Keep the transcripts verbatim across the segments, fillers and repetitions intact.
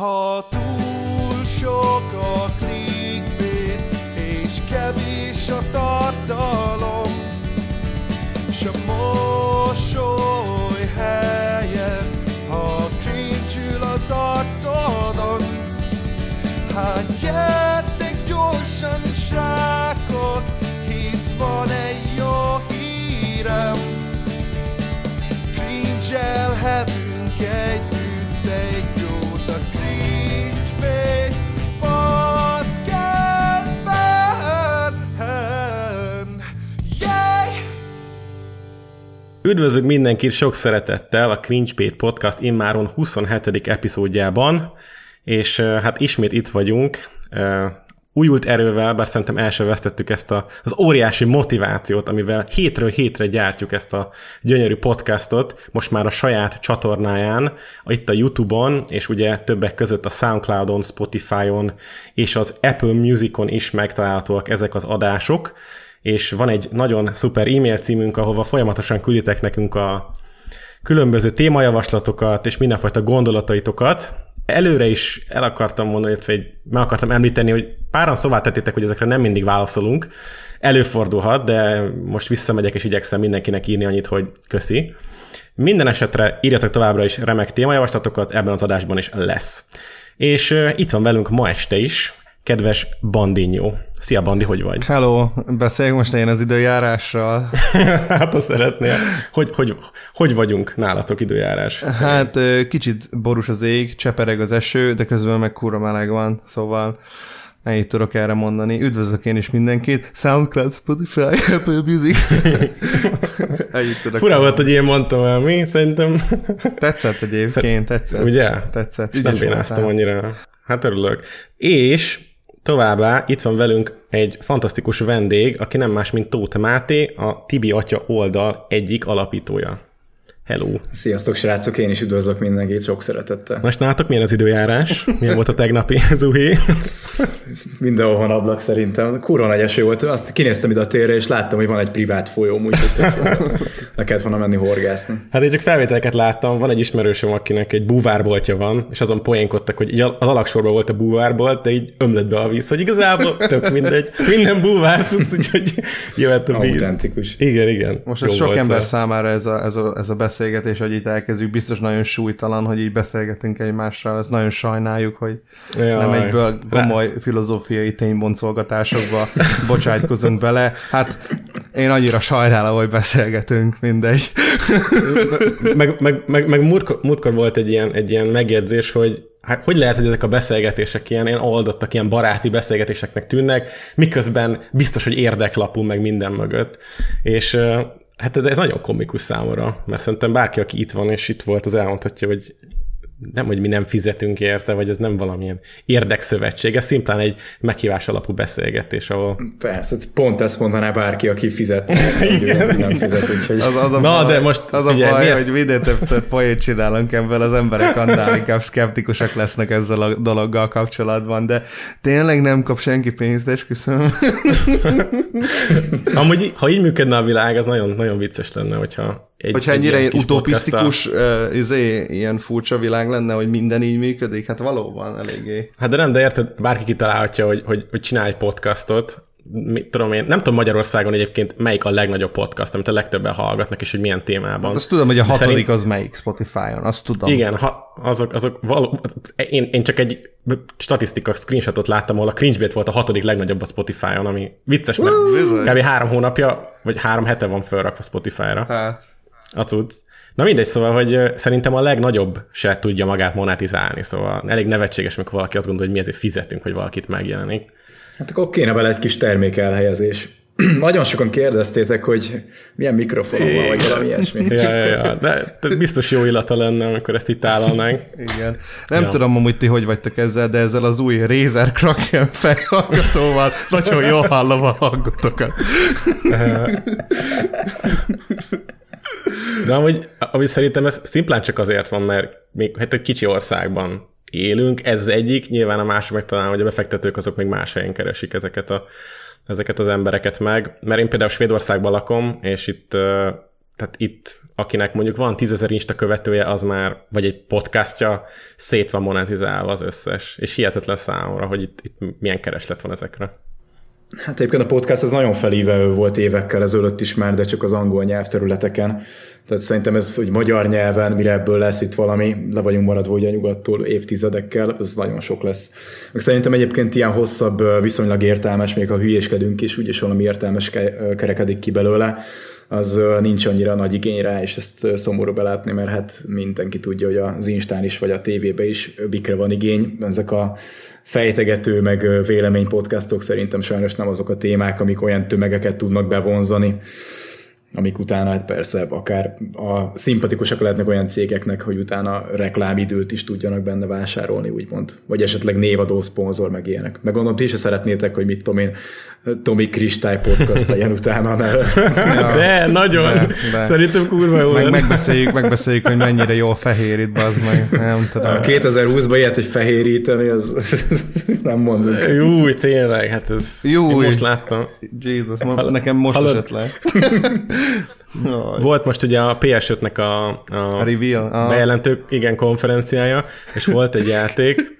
Ha túl sok a clickbait, és kevés a tartalom, s a mosoly helyen, ha cringe-ül az arcodon, hát gyertek gyorsan, srákok, hisz van egy jó hírem, cringe-elhetünk együtt egy jót a Cringebait Podcastben. Yeah! Üdvözlök mindenkit sok szeretettel a Cringebait Podcast immáron huszonhetedik epizódjában, és hát ismét itt vagyunk, újult erővel, bár szerintem el sem vesztettük ezt a, az óriási motivációt, amivel hétről hétre gyártjuk ezt a gyönyörű podcastot, most már a saját csatornáján, itt a Youtube-on, és ugye többek között a Soundcloud-on, Spotify-on, és az Apple Music-on is megtalálhatóak ezek az adások, és van egy nagyon szuper e-mail címünk, ahova folyamatosan külditek nekünk a különböző témajavaslatokat, és mindenfajta gondolataitokat. Előre is el akartam mondani, vagy meg akartam említeni, hogy páran szóvá tettétek, hogy ezekre nem mindig válaszolunk. Előfordulhat, de most visszamegyek és igyekszem mindenkinek írni annyit, hogy köszi. Minden esetre írjatok továbbra is remek témajavaslatokat, ebben az adásban is lesz. És itt van velünk ma este is, kedves Bandinyó. Szia Bandi, hogy vagy? Hello, beszéljünk most én az időjárással. Hát azt szeretnél. Hogy, hogy, hogy vagyunk nálatok időjárás? Hát kicsit borús az ég, csepereg az eső, de közben meg kurva meleg van, szóval ennyit tudok erre mondani. Üdvözlök én is mindenkit. Soundcloud, Spotify, Apple Music. Fura volt, hogy én mondtam el, mi? Szerintem... Tetszett egyébként, tetszett. Ugye? Tetszett. Nem bénáztam annyira. Hát örülök. És továbbá itt van velünk egy fantasztikus vendég, aki nem más, mint Tóth Máté, a Tibi atya oldal egyik alapítója. Hello! Sziasztok, srácok! Én is üdvözlök mindenkit, sok szeretettel. Most nálatok milyen az időjárás? Milyen volt a tegnapi zuhé? Mindenhol van ablak szerintem. Kurva nagy eső volt. Azt kinéztem ide a térre, és láttam, hogy van egy privát folyóm, úgyhogy le kellett volna menni horgászni. Hát én csak felvételeket láttam. Van egy ismerősöm, akinek egy búvárboltja van, és azon poénkodtak, hogy az alaksorban volt a búvárbolt, de így ömlött be a víz, hogy igazából tök mindegy. Minden búvár cucc, úgyhogy jöhet a víz. Autentikus. Igen, igen. Most ez sok ember le. Számára ez a, ez a, ez a beszélgetés, hogy itt elkezdjük, biztos nagyon súlytalan, hogy így beszélgetünk egymással, ezt nagyon sajnáljuk, hogy jaj, nem egyből komoly filozófiai tényboncolgatásokba bocsájtkozunk bele. Hát én annyira sajnálom, hogy beszélgetünk, mindegy. Meg, meg, meg, meg múltkor, múltkor volt egy ilyen, egy ilyen megjegyzés, hogy hát hogy lehet, hogy ezek a beszélgetések ilyen, ilyen oldottak, ilyen baráti beszélgetéseknek tűnnek, miközben biztos, hogy érdeklapul meg minden mögött. És hát ez nagyon komikus számomra, mert szerintem bárki, aki itt van és itt volt, az elmondhatja, hogy nem, hogy mi nem fizetünk érte, vagy ez nem valamilyen érdekszövetség, ez szimplán egy meghívás alapú beszélgetés, ahol... Persze, pont ezt mondaná bárki, aki fizet. Igen, nem igen. Fizet, úgyhogy... Az, az a na, baj, de most, az ugye, a baj hogy minden többször poént csinálunk ebből, az emberek annál inkább szkeptikusak lesznek ezzel a dologgal kapcsolatban, de tényleg nem kap senki pénzt, és köszönöm. Amúgy, ha így működne a világ, az nagyon, nagyon vicces lenne, hogyha Egy, hogyha ennyire ilyen utopisztikus, uh, izé, ilyen furcsa világ lenne, hogy minden így működik, hát valóban eléggé. Hát de nem, de érted, bárki kitalálhatja, hogy, hogy, hogy csinálj egy podcastot. Mit tudom én, nem tudom Magyarországon egyébként melyik a legnagyobb podcast, amit a legtöbben hallgatnak, és hogy milyen témában. Hát azt tudom, hogy a hatodik szerint... az melyik Spotify-on, azt tudom. Igen, ha, azok, azok való... Én, én csak egy statisztika screenshotot láttam, ahol a Cringebait volt a hatodik legnagyobb a Spotify-on, ami vicces, mert kb. három hónapja, vagy három hete van fölrakva Spotify-ra. Hát. A cucc. Na mindegy, szóval, hogy szerintem a legnagyobb se tudja magát monetizálni, szóval elég nevetséges, mikor valaki azt gondolja, hogy mi ezért fizetünk, hogy valakit megjelenik. Hát akkor kéne bele egy kis termékelhelyezés. Nagyon sokan kérdeztétek, hogy milyen mikrofonom van, vagy valami ilyesmi. Ja, ja, ja. De biztos jó illata lenne, amikor ezt itt állalnánk. Igen. Nem ja. tudom amúgy ti, hogy vagytok ezzel, de ezzel az új Razer Kraken fejhallgatóval nagyon jól hallom a hangotokat. De amúgy, amúgy szerintem ez szimplán csak azért van, mert még hát egy kicsi országban élünk, ez egyik, nyilván a másik meg talán, hogy a befektetők azok még más helyen keresik ezeket, a, ezeket az embereket meg, mert én például Svédországban lakom, és itt Tehát itt, akinek mondjuk van tízezer Insta követője, az már, vagy egy podcastja, szét van monetizálva az összes. És hihetetlen számomra, hogy itt, itt milyen kereslet van ezekre. Hát egyébként a podcast az nagyon felívelő volt évekkel ezelőtt is már, de csak az angol nyelvterületeken. Tehát szerintem ez, hogy magyar nyelven, mire ebből lesz itt valami, le vagyunk maradva ugye nyugattól évtizedekkel, ez nagyon sok lesz. Szerintem egyébként ilyen hosszabb, viszonylag értelmes, még ha hülyéskedünk is, úgyis valami értelmes kerekedik ki belőle, az nincs annyira nagy igény rá, és ezt szomorú belátni, mert hát mindenki tudja, hogy az Instán is, vagy a tévében is mikre van igény. Ezek a fejtegető, meg vélemény podcastok szerintem sajnos nem azok a témák, amik olyan tömegeket tudnak bevonzani, amik utána hát persze akár a szimpatikusak lehetnek olyan cégeknek, hogy utána reklámidőt is tudjanak benne vásárolni, úgymond. Vagy esetleg névadó szponzor, meg ilyenek. Meg gondolom, ti se szeretnétek, hogy mit tudom én, Tomi Kristály podcast legyen utána. Ne? Ja, de, nagyon. De, de. Szerintem kurva jó. Meg, megbeszéljük, megbeszéljük, hogy mennyire jól fehérít, bazd meg. Nem tudom. kétezer-húszban ilyet, hogy fehéríteni, az nem mondunk. Júj, tényleg, hát ez Júj. most láttam. Jézus, nekem most esett le. Volt most ugye a pé es ötnek a, a, a bejelentő igen, konferenciája, és volt egy játék,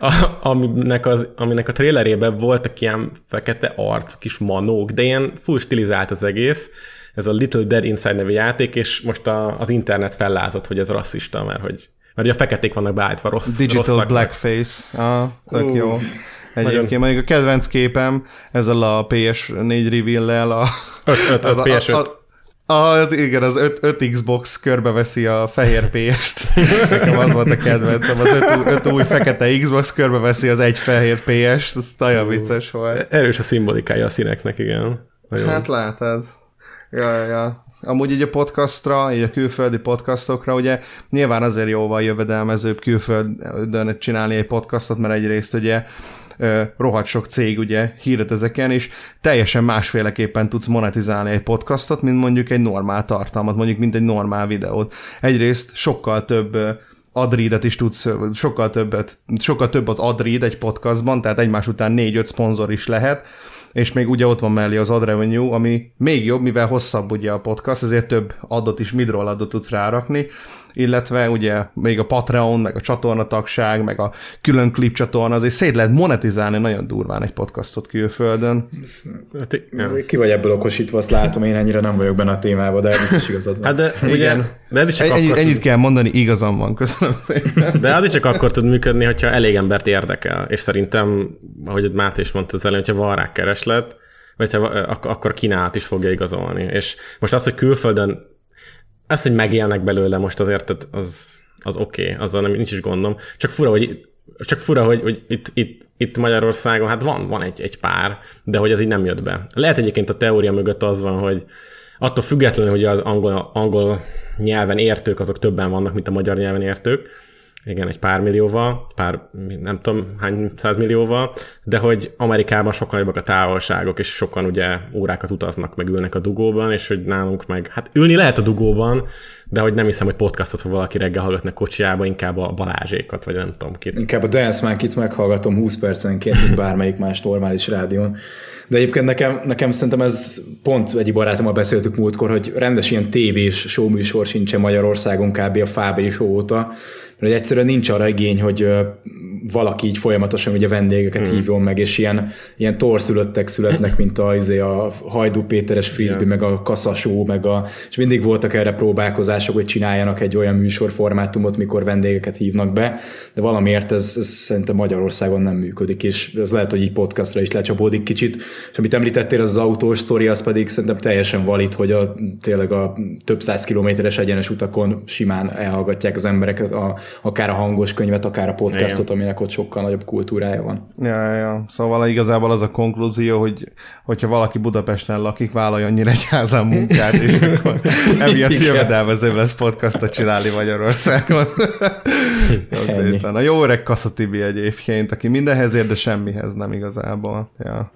a, aminek, az, aminek a trailerében voltak ilyen fekete arc, kis manók, de ilyen full stilizált az egész. Ez a Little Dead Inside nevű játék, és most a, az internet fellázott, hogy ez rasszista, mert hogy mert a feketék vannak beállítva rossz. Digital rosszak. Blackface. Ah, tök uh. jó. Egyébként mondjuk a kedvenc képem ezzel a pé es négy reveal-lel a... öt, öt, az, az pé es öt. A, a, Az, igen, az öt Xbox körbeveszi a fehér pé est. Nekem az volt a kedvencem, az öt új fekete Xbox körbeveszi az egy fehér pé est, ez nagyon vicces volt. Erős a szimbolikája a színeknek, igen. Nagyon. Hát látod. Jaj, ja. Amúgy így a podcastra, így a külföldi podcastokra, ugye nyilván azért jóval jövedelmezőbb külföldön csinálni egy podcastot, mert egyrészt ugye rohadt sok cég ugye hirdet ezeken, és teljesen másféleképpen tudsz monetizálni egy podcastot, mint mondjuk egy normál tartalmat, mondjuk mint egy normál videót. Egyrészt sokkal több adreadet is tudsz, sokkal többet, sokkal több az adread egy podcastban, tehát egymás után négy-öt szponzor is lehet, és még ugye ott van mellé az ad revenue, ami még jobb, mivel hosszabb ugye a podcast, ezért több adot is, midról adot tudsz rárakni, illetve ugye még a Patreon, meg a csatornatagság, meg a külön klip csatorna, azért szét lehet monetizálni nagyon durván egy podcastot külföldön. Ki vagy ebből okosítva, azt látom, én ennyire nem vagyok benne a témában, de ez is igazad van. Hát de, ugye, de ez is csak Ennyi, ennyit tud... kell mondani, igazam van, köszönöm szépen. De az is csak akkor tud működni, hogyha elég embert érdekel, és szerintem, ahogy Máté is mondta az elején, hogyha van rá kereslet, vagy ha, ak- akkor Kínát is fogja igazolni. És most az, hogy külföldön az, hogy megélnek belőle most azért, az, az oké, okay, azzal nem, nincs is gondom. Csak fura, hogy, csak fura, hogy, hogy itt, itt, itt Magyarországon, hát van, van egy, egy pár, de hogy ez így nem jött be. Lehet egyébként a teória mögött az van, hogy attól függetlenül, hogy az angol, angol nyelven értők, azok többen vannak, mint a magyar nyelven értők. Igen, egy pár millióval, pár, nem tudom, hány százmillióval, de hogy Amerikában sokkal jobbak a távolságok, és sokan ugye órákat utaznak, meg ülnek a dugóban, és hogy nálunk meg, hát ülni lehet a dugóban, de hogy nem hiszem, hogy podcastot fog valaki reggel hallgatni a kocsiába, inkább a Balázsékat, vagy nem tudom ki. Inkább a Dance market meghallgatom húsz percenként, mint bármelyik más normális rádión. De egyébként nekem, nekem szerintem ez pont egy barátommal beszéltük múltkor, hogy rendes ilyen tévés showműsor sincsen Magyarországon kb. A Fábé show óta, mert egyszerűen nincs arra igény, hogy valaki így folyamatosan ugye vendégeket mm. hívjon meg, és ilyen, ilyen torszülöttek születnek, mint a, a Hajdú Péteres Frisbee, yeah. meg a Kassasú, meg a, és mindig voltak erre próbálkozások, hogy csináljanak egy olyan műsorformátumot, mikor vendégeket hívnak be, de valamiért ez, ez szerintem Magyarországon nem működik, és ez lehet, hogy így podcastra is lecsapódik kicsit, és amit említettél, az, az autós sztori, az pedig szerintem teljesen valid, hogy a, tényleg a több száz kilométeres egyenes utakon simán elhallgatják az emberek a, akár a hangos könyvet, akár a podcastot, yeah. aminek ott sokkal nagyobb kultúrája van. Ja, ja. Szóval igazából az a konklúzió, hogy hogyha valaki Budapesten lakik, vállaljon annyira egy házán munkát, és akkor emiatt jövedelmezőbb lesz podcastot csinálni Magyarországon. A jó öreg Kasza Tibi egyébként, aki mindenhez ér, de semmihez nem igazából. Ja.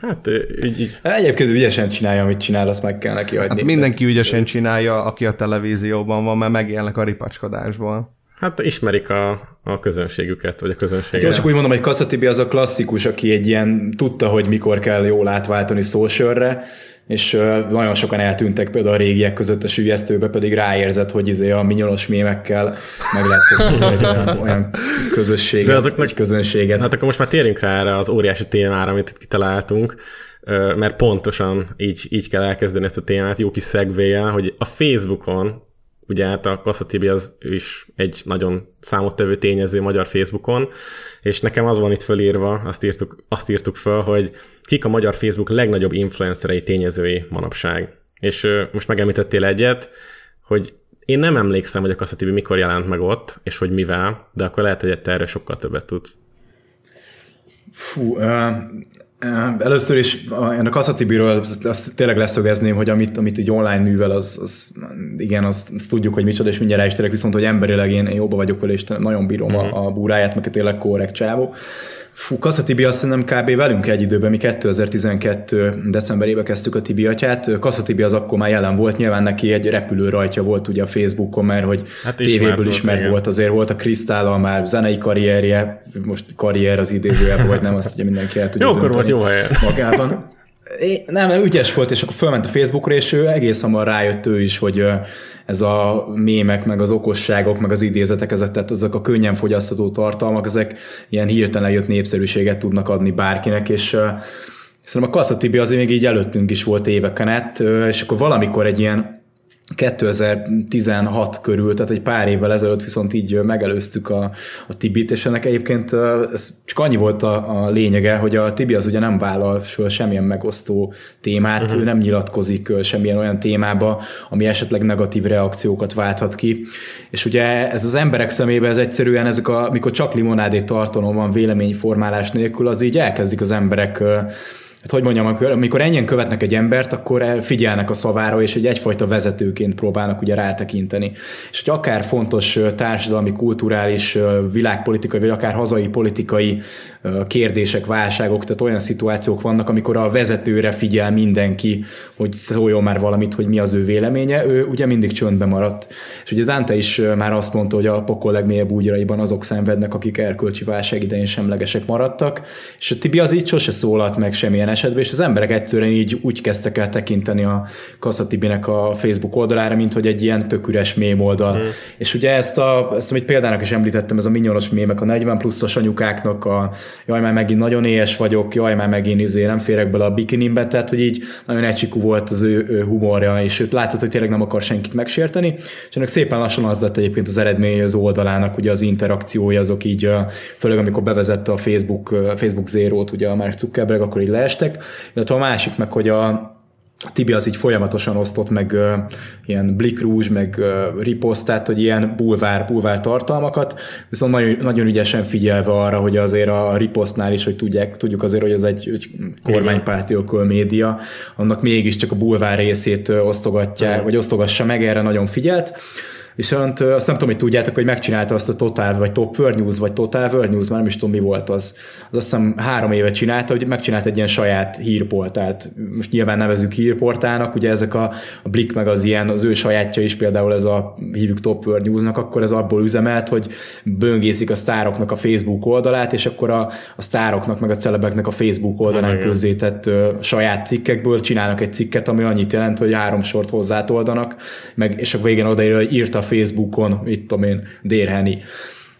Hát így, így. Egyébként ügyesen csinálja, amit csinál, azt meg kell neki adni. Hát mindenki ügyesen csinálja, aki a televízióban van, mert megélnek a ripacskodásból. Hát ismerik a, a közönségüket, vagy a közönséget. Csak úgy mondom, hogy Kasza Tibi az a klasszikus, aki egy ilyen tudta, hogy mikor kell jól átváltani szósörre, és nagyon sokan eltűntek például a régiek között a sülyeztőbe, pedig ráérzett, hogy izé a minyolos mémekkel meg lehet fogni olyan, olyan közösséget, de azoknak, közönséget. Hát akkor most már térjünk rá erre az óriási témára, amit itt kitaláltunk, mert pontosan így, így kell elkezdeni ezt a témát, jó kis szegvéjel, hogy a Facebookon, ugye hát a Kasza Tibi az is egy nagyon számottevő tényező magyar Facebookon, és nekem az van itt fölírva, azt írtuk, azt írtuk föl, hogy kik a magyar Facebook legnagyobb influencerei, tényezői manapság. És most megemlítettél egyet, hogy én nem emlékszem, hogy a Kasza Tibi mikor jelent meg ott, és hogy mivel, de akkor lehet, hogy te erről sokkal többet tudsz. Fú, uh... Először is a Kasza Tibiről azt tényleg leszögezném, hogy amit, amit így online művel, az, az igen, azt, azt tudjuk, hogy micsoda, és mindjárt ráistérek, viszont hogy emberileg én, én jobban vagyok vele, és nagyon bírom mm-hmm. a, a búráját, meg tényleg korrekt csávó. Fú, Kasza Tibi azt szerintem kb. Velünk egy időben, mi kétezer-tizenkettő decemberében kezdtük a Tibi atyát. Kasza Tibi az akkor már jelen volt, nyilván neki egy repülő rajtja volt ugye a Facebookon, mert hogy hát tévéből is meg volt, azért volt a Krisztállal már zenei karrierje, most karrier az idézőjelben, vagy nem, azt ugye mindenki el tudja dönteni. Jókor volt, jó helyen. Magában. É, nem, nem, ügyes volt, és akkor fölment a Facebookra, és ő egész hamar rájött ő is, hogy ez a mémek, meg az okosságok, meg az idézetek, ezek, tehát ezek a könnyen fogyasztható tartalmak, ezek ilyen hirtelen jött népszerűséget tudnak adni bárkinek, és szerintem a Kasza Tibi azért még így előttünk is volt éveken át, és akkor valamikor egy ilyen kétezer-tizenhat körül, tehát egy pár évvel ezelőtt viszont így megelőztük a, a Tibit, és ennek egyébként ez csak annyi volt a, a lényege, hogy a Tibi az ugye nem vállal semmilyen megosztó témát, uh-huh. ő nem nyilatkozik semmilyen olyan témába, ami esetleg negatív reakciókat válthat ki, és ugye ez az emberek szemében ez egyszerűen, ezek a, mikor csak limonádé tartalom van véleményformálás nélkül, az így elkezdik az emberek. Hát, hogy mondjam, amikor ennyien követnek egy embert, akkor figyelnek a szavára, és egy egyfajta vezetőként próbálnak ugye rátekinteni. És hogy akár fontos társadalmi, kulturális, világpolitikai, vagy akár hazai politikai kérdések, válságok, tehát olyan szituációk vannak, amikor a vezetőre figyel mindenki, hogy szóljon már valamit, hogy mi az ő véleménye, ő ugye mindig csöndben maradt. És ugye Dante is már azt mondta, hogy a pokol legmélyebb búgyraiban azok szenvednek, akik erkölcsi válság idején semlegesek maradtak, és a Tibi az így sose szólalt meg semmilyen esetben, és az emberek egyszerűen így úgy kezdtek el tekinteni a Kasza Tibinek a Facebook oldalára, mint hogy egy ilyen tök üres mém oldal. Mm. És ugye ezt, a, ezt, amit példának is említettem, ez a minyolos mémek, a negyven pluszos anyukáknak a jaj, már megint nagyon éhes vagyok, jaj, már megint izé, nem férek bele a bikinimbe, tehát hogy így nagyon ecsikú volt az ő, ő humorja, és őt látszott, hogy tényleg nem akar senkit megsérteni, és ennek szépen lassan az lett egyébként az eredmény az oldalának, ugye az interakciója, azok így, főleg amikor bevezette a Facebook, Facebook Zero-t, ugye a Mark Zuckerberg, akkor így leestek, illetve a másik meg, hogy a A Tibi az így folyamatosan osztott meg uh, ilyen Blick rúzs, meg uh, riposzt, tehát hogy ilyen bulvár, bulvár tartalmakat, viszont nagyon, nagyon ügyesen figyelve arra, hogy azért a riposztnál is, hogy tudják, tudjuk azért, hogy ez egy, egy kormánypárti ökölmédia, annak mégiscsak a bulvár részét osztogatja, mm. vagy osztogassa meg, erre nagyon figyelt. Viszont azt nem tudom, hogy tudjátok, hogy megcsinálta azt a Total, vagy Top World News, vagy Total World News, már nem is tudom, mi volt az. Az azt hiszem három éve csinálta, hogy megcsinált egy ilyen saját hírportált. Most nyilván nevezünk hírportálnak, ugye ezek a, a Blick meg az ilyen, az ő sajátja is, például ez a, hívjuk Top World Newsnak, akkor ez abból üzemelt, hogy böngészik a sztároknak a Facebook oldalát, és akkor a, a sztároknak, meg a celebeknek a Facebook oldalán közzétett saját cikkekből csinálnak egy cikket, ami annyit jelent, hogy három sort hozzátoldanak, meg, és a végén odaírja, írta Facebookon, itt tudom én, dérheni.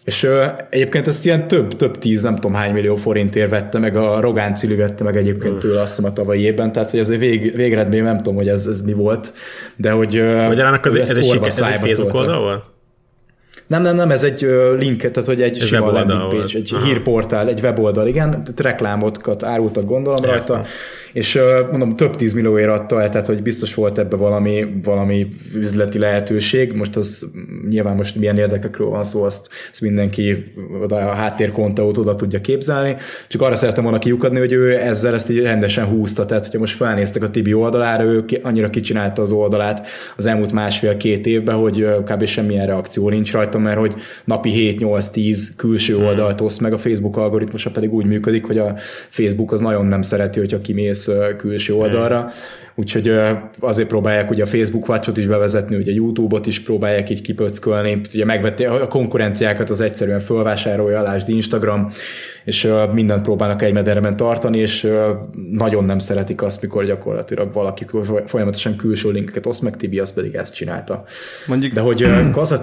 És ö, egyébként ezt ilyen több, több tíz, nem tudom hány millió forintért vette meg, a Rogán Cili vette meg egyébként tőle, azt hiszem a tavalyi évben, tehát hogy azért vég, végredmény nem tudom, hogy ez, ez mi volt, de hogy, ö, hogy az, ez, ez egy siker, ez egy Facebook oldal volt? Nem, nem, nem, ez egy link, tehát hogy egy ez sima landing page, volt. Egy aha. hírportál, egy weboldal, igen, tehát reklámokat árultak, gondolom Értem. Rajta, és mondom, több tíz millióért adta el, tehát hogy biztos volt ebbe valami, valami üzleti lehetőség, most az nyilván most milyen érdekekről van szó, azt, azt mindenki a háttérkonteót oda tudja képzelni, csak arra szerettem volna kiukadni, hogy ő ezzel ezt így rendesen húzta, tehát hogyha most felnéztek a Tibi oldalára, ő annyira kicsinálta az oldalát az elmúlt másfél-két évben, hogy kb. Semmilyen reakció nincs rajta, mert hogy napi hét-nyolc-tíz külső oldalt oszt meg, a Facebook algoritmusa pedig úgy működik, hogy a Facebook az nagyon nem szereti, hogyha kimész külső oldalra, úgyhogy azért próbálják ugye a Facebook Watch-ot is bevezetni, ugye a YouTube-ot is próbálják így kipöckölni, ugye megvetni a konkurenciákat, az egyszerűen fölvásárolja, lásd Instagram, és mindent próbálnak egymederben tartani, és nagyon nem szeretik azt, mikor gyakorlatilag valaki folyamatosan külső linkeket oszt meg, Tibi azt pedig ezt csinálta. Mondjuk, de hogy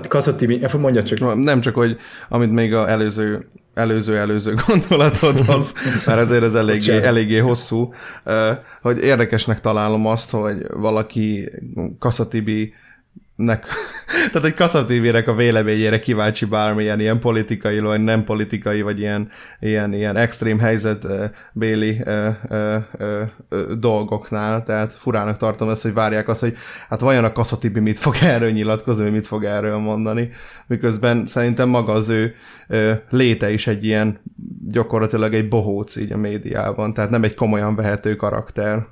Kasza Tibi, mondja csak. Nem csak, hogy amit még az előző előző-előző gondolatodhoz, mert azért ez eléggé, eléggé hosszú, hogy érdekesnek találom azt, hogy valaki Kasza Tibi nek, tehát egy Kasza Tibinek a véleményére kíváncsi bármilyen ilyen politikai, vagy nem politikai, vagy ilyen, ilyen, ilyen extrém helyzetbéli ö, ö, ö, ö, dolgoknál, tehát furának tartom ezt, hogy várják azt, hogy hát vajon a Kasza Tibi mit fog erről nyilatkozni, mit fog erről mondani, miközben szerintem maga az ő ö, léte is egy ilyen, gyakorlatilag egy bohóc így a médiában, tehát nem egy komolyan vehető karakter.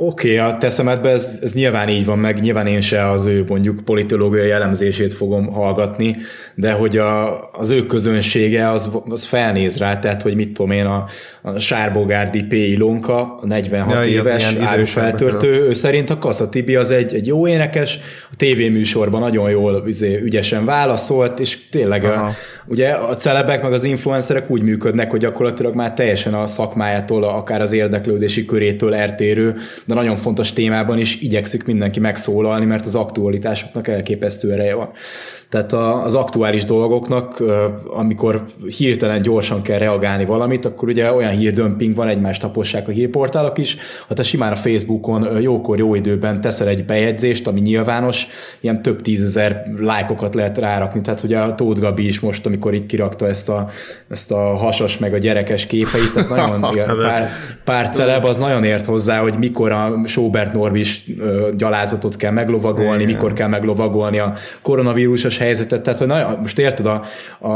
Oké, okay, a te szemedben ez, ez nyilván így van, meg nyilván én se az ő mondjuk politológiai elemzését fogom hallgatni, de hogy a, az ő közönsége az, az felnéz rá, tehát hogy mit tudom én, a, a Sárbogárdi P. Ilonka, a negyvenhat ja, éves árufeltörtő, ő szerint a Kasza Tibi az egy, egy jó énekes, a tévéműsorban nagyon jól izé, ügyesen válaszolt, és tényleg a, ugye a celebek meg az influencerek úgy működnek, hogy gyakorlatilag már teljesen a szakmájától, akár az érdeklődési körétől eltérő, de nagyon fontos témában is igyekszik mindenki megszólalni, mert az aktualitásoknak elképesztő ereje van. Tehát az aktuális dolgoknak, amikor hirtelen gyorsan kell reagálni valamit, akkor ugye olyan hírdömping van, egymást tapossák a hírportálok is. Ha te simán a Facebookon jókor, jó időben teszel egy bejegyzést, ami nyilvános, ilyen több tízezer lájkokat lehet rárakni. Tehát ugye a Tóth Gabi is most, amikor itt kirakta ezt a, ezt a hasas meg a gyerekes képeit, tehát nagyon ilyen, pár, pár celeb az nagyon ért hozzá, hogy mikor a Sóbert Norbis gyalázatot kell meglovagolni, igen, mikor kell meglovagolni a koronavírusos helyzetet, tehát hogy na, most érted, a, a,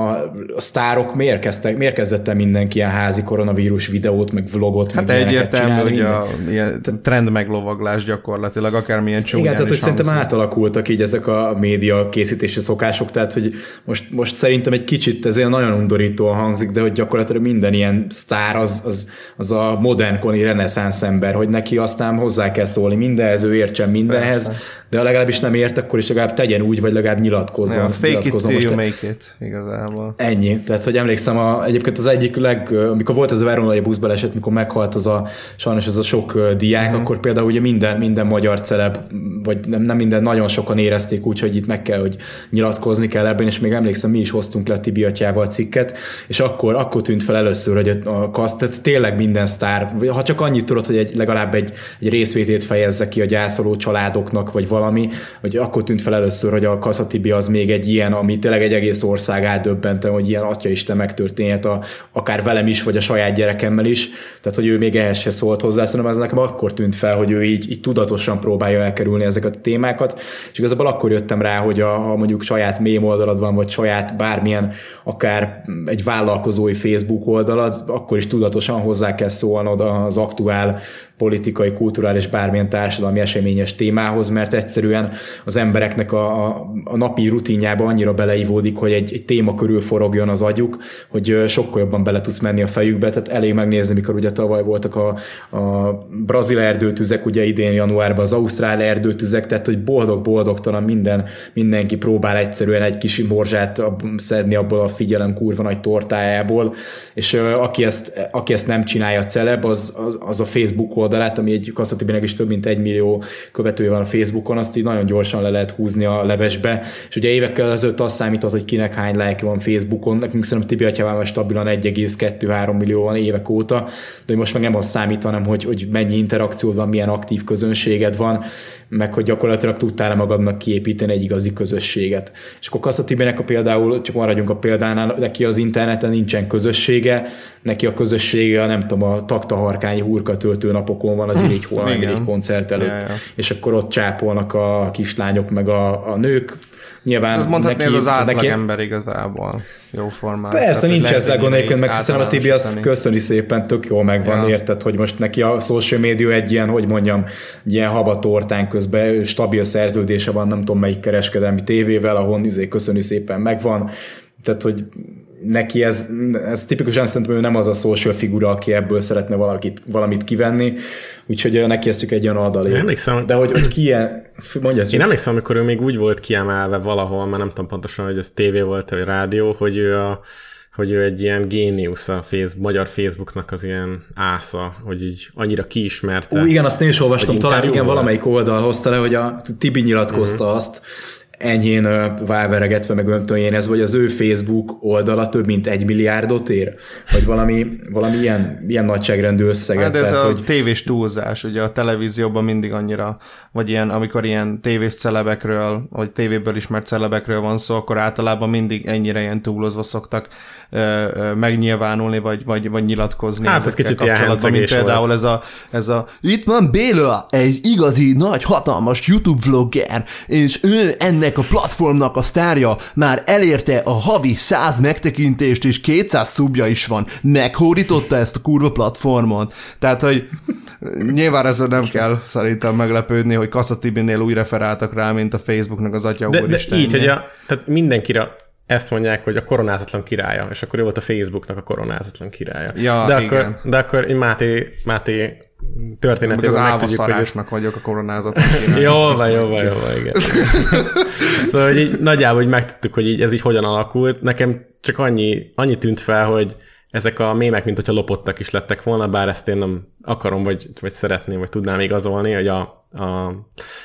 a sztárok miért, kezdtek, miért kezdett el mindenki ilyen házi koronavírus videót, meg vlogot, hát meg ilyeneket csinálni. Hát egyértelmű, trend meglovaglás gyakorlatilag, akármilyen csúnyán. Igen, tehát hogy szerintem átalakultak így ezek a média készítési szokások, tehát hogy most, most szerintem egy kicsit ezért nagyon undorítóan hangzik, de hogy gyakorlatilag minden ilyen sztár az, az, az a modernkori reneszánsz ember, hogy neki aztán hozzá kell szólni mindenhez, ő értsen mindenhez, persze, de legalábbis nem ért, akkor is legalább tegyen úgy, vagy legalább nyilatkozzon. Ja, fake it till you make it, igazából. Ennyi. Tehát, hogy emlékszem, a, egyébként az egyik leg, amikor volt ez a veronai buszbaleset, mikor meghalt az a, sajnos ez a sok diák, uh-huh, akkor például ugye minden, minden magyar celeb, vagy nem, nem minden, nagyon sokan érezték úgy, hogy itt meg kell, hogy nyilatkozni kell ebben, és még emlékszem, mi is hoztunk le Tibi atyával cikket, és akkor, akkor tűnt fel először, hogy a kaszt, tehát tényleg minden sztár, ha csak annyit tudod, hogy egy, legalább egy, egy részvétét fejezze ki a gyászoló családoknak, vagy valami, hogy akkor tűnt fel először, hogy a Kasza Tibi az még egy ilyen, ami tényleg egy egész ország átdöbbentem, hogy ilyen atyaisten megtörténhet a, akár velem is, vagy a saját gyerekemmel is. Tehát, hogy ő még ehhez se szólt hozzá, szóval ez nekem akkor tűnt fel, hogy ő így, így tudatosan próbálja elkerülni ezeket a témákat, és igazából akkor jöttem rá, hogy a, ha mondjuk saját mém oldaladban, vagy saját bármilyen, akár egy vállalkozói Facebook oldalad, akkor is tudatosan hozzá kell szólnod az aktuál politikai, kulturális, bármilyen társadalmi eseményes témához, mert egyszerűen az embereknek a, a, a napi rutinjába annyira beleívódik, hogy egy, egy téma körül forogjon az agyuk, hogy sokkal jobban bele tudsz menni a fejükbe, tehát elég megnézni, mikor ugye tavaly voltak a, a brazil erdőtüzek, ugye idén januárban az ausztrál erdőtüzek, tehát hogy boldog-boldogtalan minden, mindenki próbál egyszerűen egy kis morzsát szedni abból a figyelem kurva nagy tortájából, és aki ezt, aki ezt nem csinálja celeb, az, az, az a Facebook oldal, oldalát, ami egy Kasza Tibinek is több mint egy millió követője van a Facebookon, azt így nagyon gyorsan le lehet húzni a levesbe, és ugye évekkel ezelőtt azt számított, hogy kinek hány like van Facebookon, nekünk szerintem Tibi atyával már stabilan egy egész kettő-három millió van évek óta, de most meg nem azt számít, hanem hogy, hogy mennyi interakciód van, milyen aktív közönséged van, meg hogy gyakorlatilag tudtál magadnak kiépíteni egy igazi közösséget. És akkor Kasza Tibinek a például, csak maradjunk a példánál, neki az interneten nincsen közössége, neki a közössége, nem tudom, a Taktaharkányi hurkatöltő napokon van az irigy hónap, egy koncert előtt, ja, ja. És akkor ott csápolnak a kislányok meg a, a nők. Nyilván ezt mondhatni, ez az átlagember neki... igazából jó formában. Persze, tehát, nincs ezzel gond egyébként, meg szerintem a Tibi azt köszöni szépen, tök jól megvan, ja. Érted, hogy most neki a social media egy ilyen, hogy mondjam, ilyen habatortán közben stabil szerződése van, nem tudom melyik kereskedelmi tévével, ahol izé, köszöni szépen megvan, Tehát, hogy neki ez, ez tipikusan szerintem nem az a social figura, aki ebből szeretne valamit, valamit kivenni, úgyhogy neki ezt egy olyan oldalé. Emlékszem, de hogy, hogy ki ilyen, mondja. Én emlékszem, amikor ő még úgy volt kiemelve valahol, már nem tudom pontosan, hogy ez tévé volt, vagy rádió, hogy ő a hogy ő egy ilyen géniusz a Facebook, magyar Facebooknak az ilyen ásza, hogy így annyira kiismerte. Ú, igen, azt én is olvastam, talán igen, valamelyik oldal hozta le, hogy a Tibi nyilatkozta uh-huh. azt, enyhén válveregetve meg öntönjénezve, hogy az ő Facebook oldala több mint egy milliárdot ér, vagy valami, valami ilyen, ilyen nagyságrendű összeget. Hát ez tehát, a hogy... tévés túlzás, ugye a televízióban mindig annyira, vagy ilyen, amikor ilyen tévés celebekről, vagy tévéből ismert celebekről van szó, akkor általában mindig ennyire ilyen túlozva szoktak ö, ö, megnyilvánulni, vagy, vagy, vagy nyilatkozni. Hát ez kicsit ilyen hencegés volt. Például ez a, ez a itt van Béla, egy igazi nagy hatalmas YouTube vlogger, és ő ennek a platformnak a sztárja már elérte a havi száz megtekintést, és kétszáz szubja is van. Meghódította ezt a kurva platformot. Tehát, hogy nyilván ezzel nem kell szerintem meglepődni, hogy Kasza Tibinél úgy referáltak rá, mint a Facebooknak az atya úristen. De, de így, hogy a, tehát mindenkire ezt mondják, hogy a koronázatlan királya, és akkor ő volt a Facebooknak a koronázatlan királya. Ja, de, akkor, de akkor Máté, Máté történetében az álvaszarásnak hogy... vagyok a koronázatlan királya. Jól van, jól van, jól van, igen. Szóval hogy így, nagyjából hogy megtudtuk, hogy így, ez így hogyan alakult. Nekem csak annyi, annyi tűnt fel, hogy ezek a mémek, mint hogyha lopottak is lettek volna, bár ezt én nem akarom, vagy, vagy szeretném, vagy tudnám igazolni, hogy a, a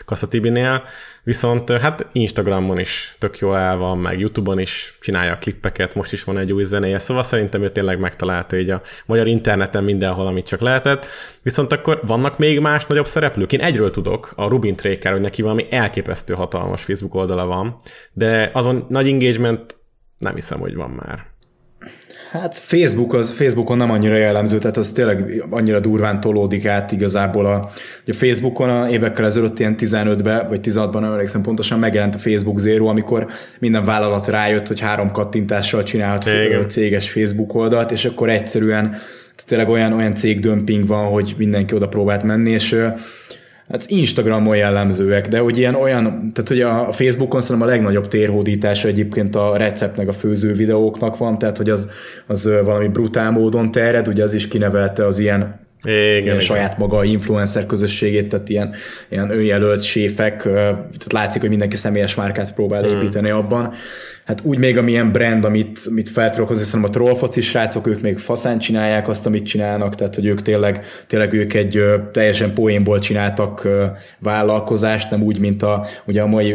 Kasza Tibinél. Viszont hát Instagramon is tök jól el van, meg YouTube-on is csinálja a klippeket, most is van egy új zenéje, szóval szerintem ő tényleg megtalálta így a magyar interneten mindenhol, amit csak lehetett. Viszont akkor vannak még más nagyobb szereplők? Én egyről tudok, a Rubin Tréker, hogy neki valami elképesztő hatalmas Facebook oldala van, de azon nagy engagement nem hiszem, hogy van már. Hát Facebook az, Facebookon nem annyira jellemző, tehát az tényleg annyira durván tolódik át igazából. A, a Facebookon a évekkel ezelőtt ilyen tizenötben vagy tizenhatban, nem emlékszem pontosan, megjelent a Facebook Zero, amikor minden vállalat rájött, hogy három kattintással csinálhat Igen. céges Facebook oldalt, és akkor egyszerűen tényleg olyan, olyan cégdömping van, hogy mindenki oda próbált menni, és hát Instagramon jellemzőek, de hogy ilyen olyan, tehát hogy a Facebookon szerintem a legnagyobb térhódítása egyébként a receptnek, a főző videóknak van, tehát hogy az, az valami brutál módon terjed, ugye az is kinevelte az ilyen, igen, ilyen saját maga influencer közösségét, tehát ilyen, ilyen önjelölt séfek, tehát látszik, hogy mindenki személyes márkát próbál építeni hmm. abban. Hát úgy még, amilyen brand, amit, amit feltrókozni, szerintem a trollfoci srácok, ők még faszán csinálják azt, amit csinálnak, tehát hogy ők tényleg, tényleg ők egy ö, teljesen poénból csináltak ö, vállalkozást, nem úgy, mint a, ugye a, mai,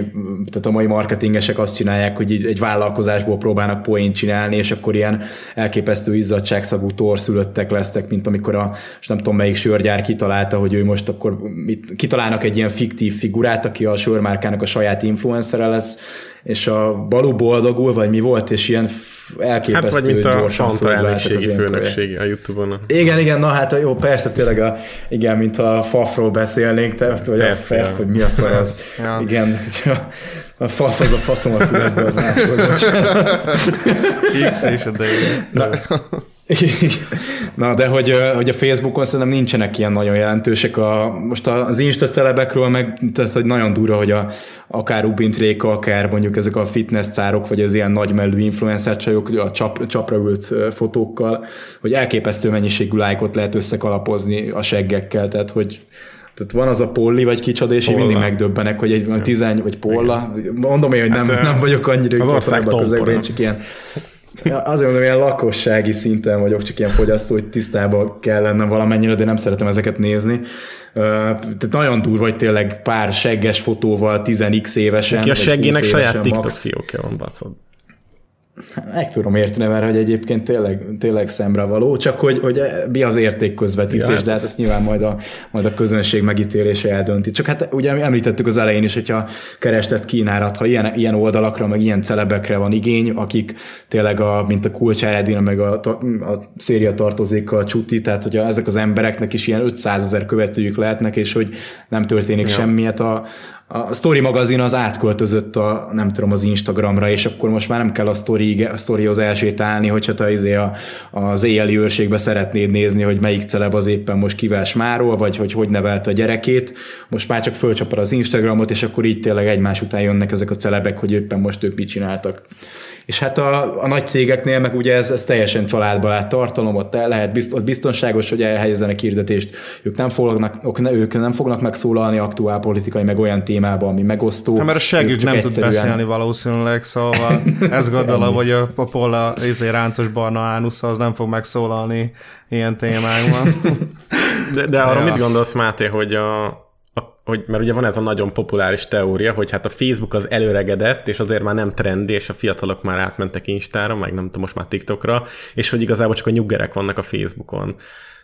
tehát a mai marketingesek azt csinálják, hogy így egy vállalkozásból próbálnak poént csinálni, és akkor ilyen elképesztő izzadságszagú torszülöttek lesztek, mint amikor a, és nem tudom melyik sörgyár kitalálta, hogy ő most akkor mit, kitalálnak egy ilyen fiktív figurát, aki a sörmárkának a saját influencere lesz, és a Balú boldogul, vagy mi volt, és ilyen elképesztő gyorsan. Hát vagy mint a Fanta elnökségi főnöksége a YouTube-on. Igen, igen, na hát jó, persze tényleg, a, igen, mint a fafról beszélnénk, tehát, vagy Perf, a fef, ja. Hogy mi a szar az. Ja. Igen, a faf az a faszom a fületbe, az máshoz. X és a D. Na. Na, de hogy, hogy a Facebookon szerintem nincsenek ilyen nagyon jelentősek. A, most az Insta celebekről meg, tehát hogy nagyon durva, hogy a, akár Rubin Tréka, akár mondjuk ezek a fitness cárok, vagy az ilyen nagymellű influencer csajok, a csap, csapra ült fotókkal, hogy elképesztő mennyiségű lájkot lehet összekalapozni a seggekkel, tehát hogy tehát van az a Polli, vagy kicsoda, és Polla. Így mindig megdöbbenek, hogy egy tizen, vagy Polla, mondom én, hogy nem, hát, nem vagyok annyira igazán a közegben, csak ilyen azért mondom, ilyen lakossági szinten vagyok, csak ilyen fogyasztó, hogy tisztában kell lennem valamennyire, de nem szeretem ezeket nézni. Tehát nagyon durva, hogy tényleg pár segges fotóval, tizenx évesen. Ki a seggének saját TikTok fiókja van, bacod. Meg tudom érteni, mert hogy egyébként tényleg, tényleg szemre való, csak hogy, hogy mi az értékközvetítés, ja, hát de hát ezt nyilván majd a, majd a közönség megítélése eldönti. Csak hát ugye említettük az elején is, hogyha kereslet kínálat, ha ilyen, ilyen oldalakra, meg ilyen celebekre van igény, akik tényleg, a, mint a Kulcsár meg a, a széria tartozék a Csuti, tehát hogy ezek az embereknek is ilyen ötszázezer követőjük lehetnek, és hogy nem történik ja. semmiet a a Story magazin az átköltözött a, nem tudom, az Instagramra, és akkor most már nem kell a, story, a Storyhoz elsétálni, hogyha te izé a, az éjjeli őrségbe szeretnéd nézni, hogy melyik celeb az éppen most kivel smárol, vagy hogy hogy nevelte a gyerekét. Most már csak fölcsapod az Instagramot, és akkor így tényleg egymás után jönnek ezek a celebek, hogy éppen most ők mit csináltak. És hát a, a nagy cégeknél meg ugye ez, ez teljesen családbarát tartalom, ott lehet bizt, ott biztonságos, hogy elhelyezzenek hirdetést. Ők nem fognak, ők nem fognak megszólalni aktuál politikai, meg olyan témában, ami megosztó. Hát mert a segít nem egyszerűen... tud beszélni valószínűleg, szóval ez gondolom, hogy a Popola ráncos barna ánusza, az nem fog megszólalni ilyen témákban. De, de arra ja. mit gondolsz, Máté, hogy a Hogy, mert ugye van ez a nagyon populáris teória, hogy hát a Facebook az előregedett, és azért már nem trendi, és a fiatalok már átmentek Instára, meg nem tudom, most már TikTokra, és hogy igazából csak a nyuggerek vannak a Facebookon.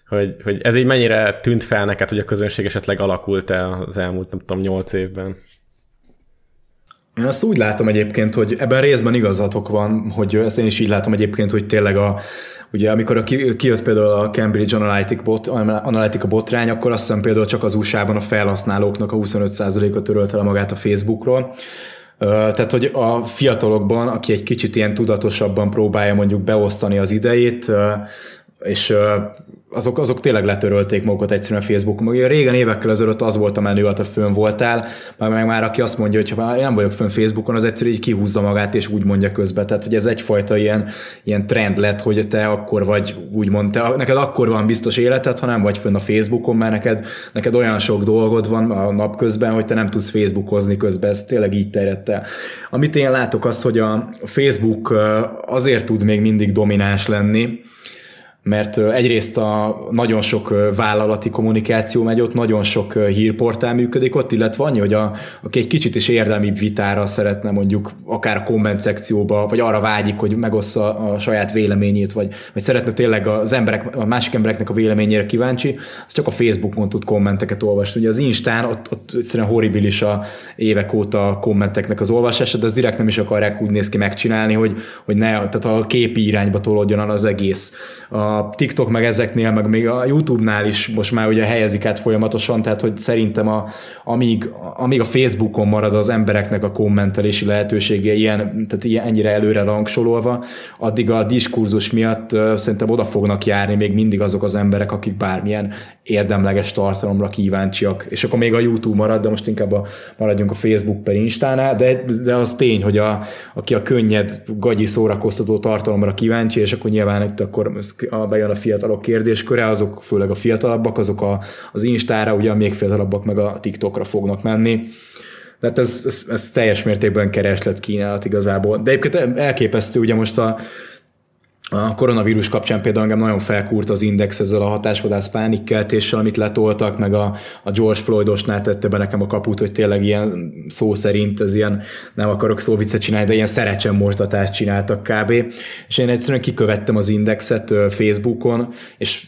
Hogy, hogy ez így mennyire tűnt fel neked, hogy a közönség esetleg alakult-e az elmúlt, nem tudom, nyolc évben? Én azt úgy látom egyébként, hogy ebben részben igazatok van, hogy ezt én is így látom egyébként, hogy tényleg a ugye amikor a ki, kijött például a Cambridge Analytica, bot, Analytica botrány, akkor azt hiszem például csak az u es á-ban a felhasználóknak a huszonöt százaléka törölte le magát a Facebookról. Tehát, hogy a fiatalokban, aki egy kicsit ilyen tudatosabban próbálja mondjuk beosztani az idejét, és azok, azok tényleg letörölték magukat egyszerűen a Facebookon. Régen évekkel ezelőtt az volt a menő, ha fönn voltál, már meg már aki azt mondja, hogy ha nem vagyok fönn Facebookon, az egyszerűen így kihúzza magát, és úgy mondja közbe. Tehát, hogy ez egyfajta ilyen, ilyen trend lett, hogy te akkor vagy, úgymond, te, neked akkor van biztos életed, ha nem vagy fönn a Facebookon, mert neked, neked olyan sok dolgod van a napközben, hogy te nem tudsz Facebookozni közben, ez tényleg így terjedt el. Amit én látok az, hogy a Facebook azért tud még mindig domináns lenni, mert egyrészt a nagyon sok vállalati kommunikáció megy ott, nagyon sok hírportál működik ott, illetve annyi, hogy a, aki egy kicsit is érdemi vitára szeretne mondjuk akár a komment szekcióba, vagy arra vágyik, hogy megossza a saját véleményét, vagy, vagy szeretne tényleg az emberek, a másik embereknek a véleményére kíváncsi, az csak a Facebookon tud kommenteket olvasni. Ugye az Instán ott, ott egyszerűen horribilis a évek óta a kommenteknek az olvasása, de az direkt nem is akarják úgy néz ki megcsinálni, hogy, hogy ne, tehát a képi irányba tolódjon az egész. A A TikTok meg ezeknél, meg még a YouTube-nál is most már ugye helyezik át folyamatosan, tehát hogy szerintem a, amíg, amíg a Facebookon marad az embereknek a kommentelési lehetősége ilyen, tehát ilyen, ennyire előre rangsololva, addig a diskurzus miatt uh, szerintem oda fognak járni még mindig azok az emberek, akik bármilyen érdemleges tartalomra kíváncsiak. És akkor még a YouTube marad, de most inkább a, maradjunk a Facebook per Instánál, de, de az tény, hogy a, aki a könnyed, gagyi szórakoztató tartalomra kíváncsi, és akkor nyilván itt akkor a bejön a fiatalok kérdésköre, azok főleg a fiatalabbak, azok a, az Instára, ugye még fiatalabbak meg a TikTokra fognak menni. Tehát ez, ez, ez teljes mértékben kereslet kínálat igazából. De egyébként elképesztő, ugye most a, a koronavírus kapcsán például engem nagyon felkúrt az Index ezzel a hatásvadász pánikkeltéssel, amit letoltak, meg a, a George Floydosnál tette be nekem a kaput, hogy tényleg ilyen szó szerint, ez ilyen, nem akarok szóviccet csinálni, de ilyen szerecsenmortatást csináltak kb. És én egyszerűen kikövettem az Indexet Facebookon, és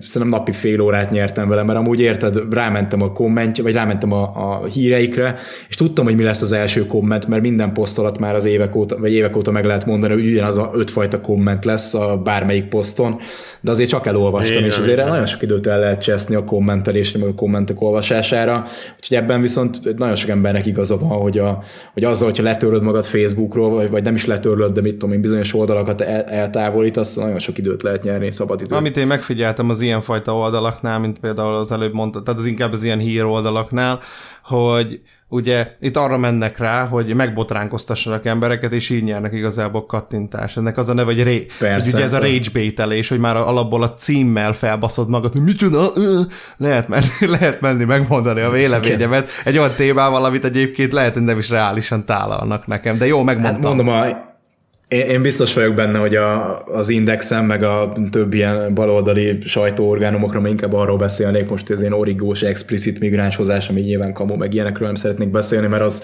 szerintem napi fél órát nyertem vele, mert amúgy érted, rámentem a komment, vagy rámentem a, a híreikre, és tudtam, hogy mi lesz az első komment, mert minden poszt alatt már az évek óta, vagy évek óta meg lehet mondani, hogy ugyanaz a ötfajta komment lesz a bármelyik poszton, de azért csak elolvastam, igen, és azért igen. Nagyon sok időt el lehet cseszni a kommentelésre, meg a kommentek olvasására, úgyhogy ebben viszont nagyon sok embernek igaza van, hogy, a, hogy azzal, hogyha letöröd magad Facebookról, vagy, vagy nem is letörlöd, de mit tudom én, bizonyos oldalakat el, eltávolítasz, nagyon sok időt lehet nyerni, szabad időt. Amit én megfigyel az ilyenfajta oldalaknál, mint például az előbb mondta, tehát az inkább az ilyen hír oldalaknál, hogy ugye itt arra mennek rá, hogy megbotránkoztassanak embereket, és így nyernek igazából kattintást. Ennek az a neve, hogy, ré... Persze, hogy ugye ez a rage-baitelés, hogy már alapból a címmel felbaszod magad, hogy micsoda, lehet menni, lehet menni megmondani a véleményemet egy olyan témával, amit egyébként lehet, hogy nem is reálisan tálalnak nekem, de jó, megmondtam. Hát mondom a... Én biztos vagyok benne, hogy a, az Indexen, meg a több ilyen baloldali sajtóorgánumokra, mert inkább arról beszélnék most, ez ilyen origós, explicit migráns hozás, ami nyilván kamu, meg ilyenekről nem szeretnék beszélni, mert az,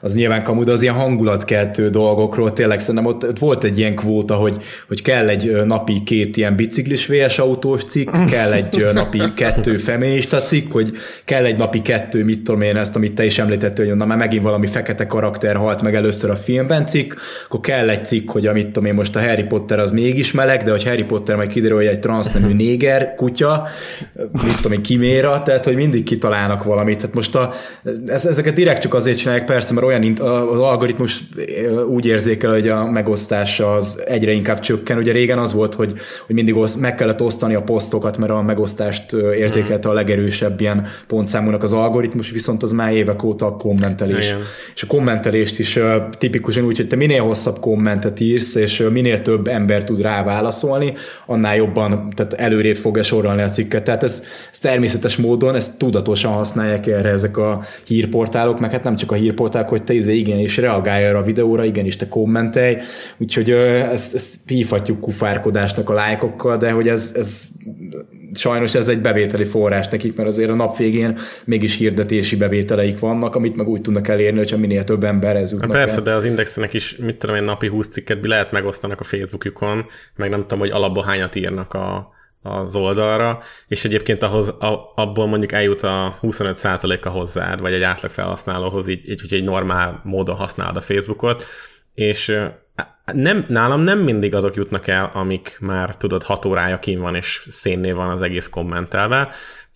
az nyilván kamu, de az ilyen hangulatkeltő dolgokról tényleg szerintem ott, ott volt egy ilyen kvóta, hogy, hogy kell egy napi két ilyen biciklis vé es autós cikk, kell egy napi kettő feminista cikk, hogy kell egy napi kettő, mit tudom én, ezt, amit te is említettél, hogy na már megint valami fekete karakter halt meg először a filmben cikk, akkor kell egy cikk, hogy amit tudom én, most a Harry Potter az mégis meleg, de hogy Harry Potter majd kiderül, hogy egy transznemű néger kutya, mit tudom én, kiméra, tehát hogy mindig kitalálnak valamit. Tehát most a, ezeket direkt csak azért csinálják, persze, mert olyan az algoritmus úgy érzékel, hogy a megosztása az egyre inkább csökken. Ugye régen az volt, hogy, hogy mindig oszt, meg kellett osztani a posztokat, mert a megosztást érzékelte a legerősebb ilyen pontszámúnak az algoritmus, viszont az már évek óta a kommentelés. Igen. És a kommentelést is tipikusan úgy, hogy te minél hosszabb kommentet írsz, és minél több ember tud rá válaszolni, annál jobban, tehát előrébb fogja sorolni a cikket. Tehát ez, ez természetes módon, ezt tudatosan használják erre ezek a hírportálok, meg hát nem csak a hírportálok, hogy te igenis reagálj erre a videóra, igenis te kommentelj, úgyhogy ezt, ezt hívhatjuk kufárkodásnak a lájkokkal, de hogy ez, ez sajnos ez egy bevételi forrás nekik, mert azért a nap végén mégis hirdetési bevételeik vannak, amit meg úgy tudnak elérni, hogyha minél több emberhez jutnak. Persze, el. De az Indexnek is, mit tudom én, napi húsz cikket lehet megosztanak a Facebookjukon, meg nem tudom, hogy alapban hányat írnak a, az oldalra, és egyébként ahhoz, a, abból mondjuk eljut a huszonöt százaléka hozzád, vagy egy átlag felhasználóhoz, így, így hogy egy normál módon használod a Facebookot, és nem, nálam nem mindig azok jutnak el, amik már tudod, hat órája kín van, és szénnél van az egész kommentelve.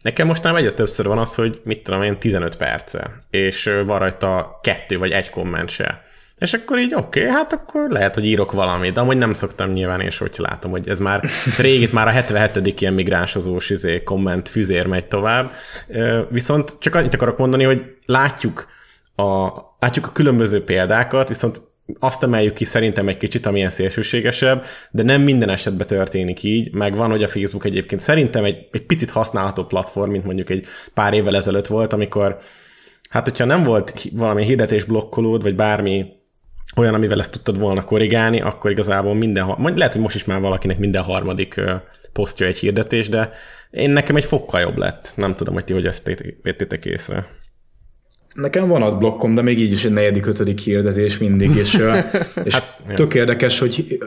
Nekem mostanában egyre többször van az, hogy mit tudom én, tizenöt perce, és van rajta kettő vagy egy komment se. És akkor így oké, okay, hát akkor lehet, hogy írok valamit, de amúgy nem szoktam nyilván, és hogyha látom, hogy ez már rég, itt már a hetvenhetedik ilyen migránsozós izé, komment füzér megy tovább. Viszont csak annyit akarok mondani, hogy látjuk a, látjuk a különböző példákat, viszont azt emeljük ki szerintem egy kicsit, amilyen szélsőségesebb, de nem minden esetben történik így, meg van, hogy a Facebook egyébként szerintem egy, egy picit használható platform, mint mondjuk egy pár évvel ezelőtt volt, amikor, hát hogyha nem volt valami hirdetés blokkolód, vagy bármi olyan, amivel ezt tudtad volna korrigálni, akkor igazából minden, lehet, hogy most is már valakinek minden harmadik posztja egy hirdetés, de én nekem egy fokkal jobb lett. Nem tudom, hogy ti hogy ezt vettétek észre. Nekem van adblokkom, de még így is egy negyedik, ötödik hirdetés mindig, és, és hát, tök érdekes, hogy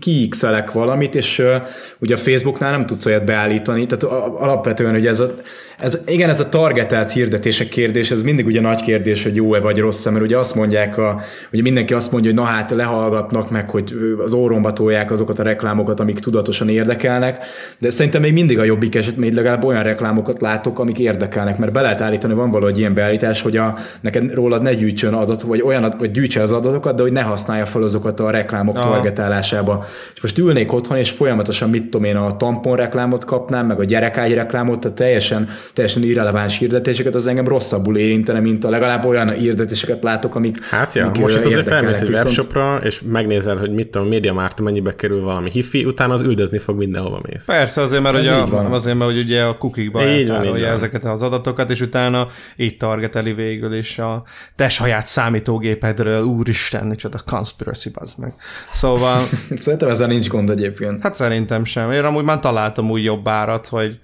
kiixelek valamit, és uh, ugye a Facebooknál nem tudsz olyat beállítani, tehát alapvetően, hogy ez a, ez, igen, ez a targetált hirdetések kérdés, ez mindig ugye nagy kérdés, hogy jó-e vagy rossz-e, mert ugye azt mondják, a, ugye mindenki azt mondja, hogy na hát lehallgatnak meg, hogy az óromba tolják azokat a reklámokat, amik tudatosan érdekelnek, de szerintem még mindig a jobbik eset, még legalább olyan reklámokat látok, amik érdekelnek, mert be lehet állítani, van valahogy ilyen beállítás, hogy a neked rólad ne gyűjtsön adat, vagy olyan, vagy gyűjtse az adatokat, de hogy ne használja fel azokat a reklámok Aha. targetálásába. És most ülnék otthon, és folyamatosan mit tudom én, a tampon reklámot kapnám, meg a gyerekágy reklámot, tehát teljesen, teljesen irreleváns hirdetéseket, az engem rosszabbul érintene, mint a legalább olyan hirdetéseket látok, amik Hát ja, amik most az, hogy felmész egy webshopra, és megnézel, hogy mit tudom, MediaMart mennyibe kerül valami hifi, utána az üldözni fog mindenhova mész. Persze, azért, mert, ugye, a, azért, mert ugye a cookie-ba eltárolja ezeket az adatokat, és utána így targeteli végig. És a te saját számítógépedről, úristen, micsoda conspiracy, bazd meg. Szóval... szerintem ezzel nincs gond egyébként. Hát szerintem sem. Én amúgy már találtam úgy jobb árat, hogy,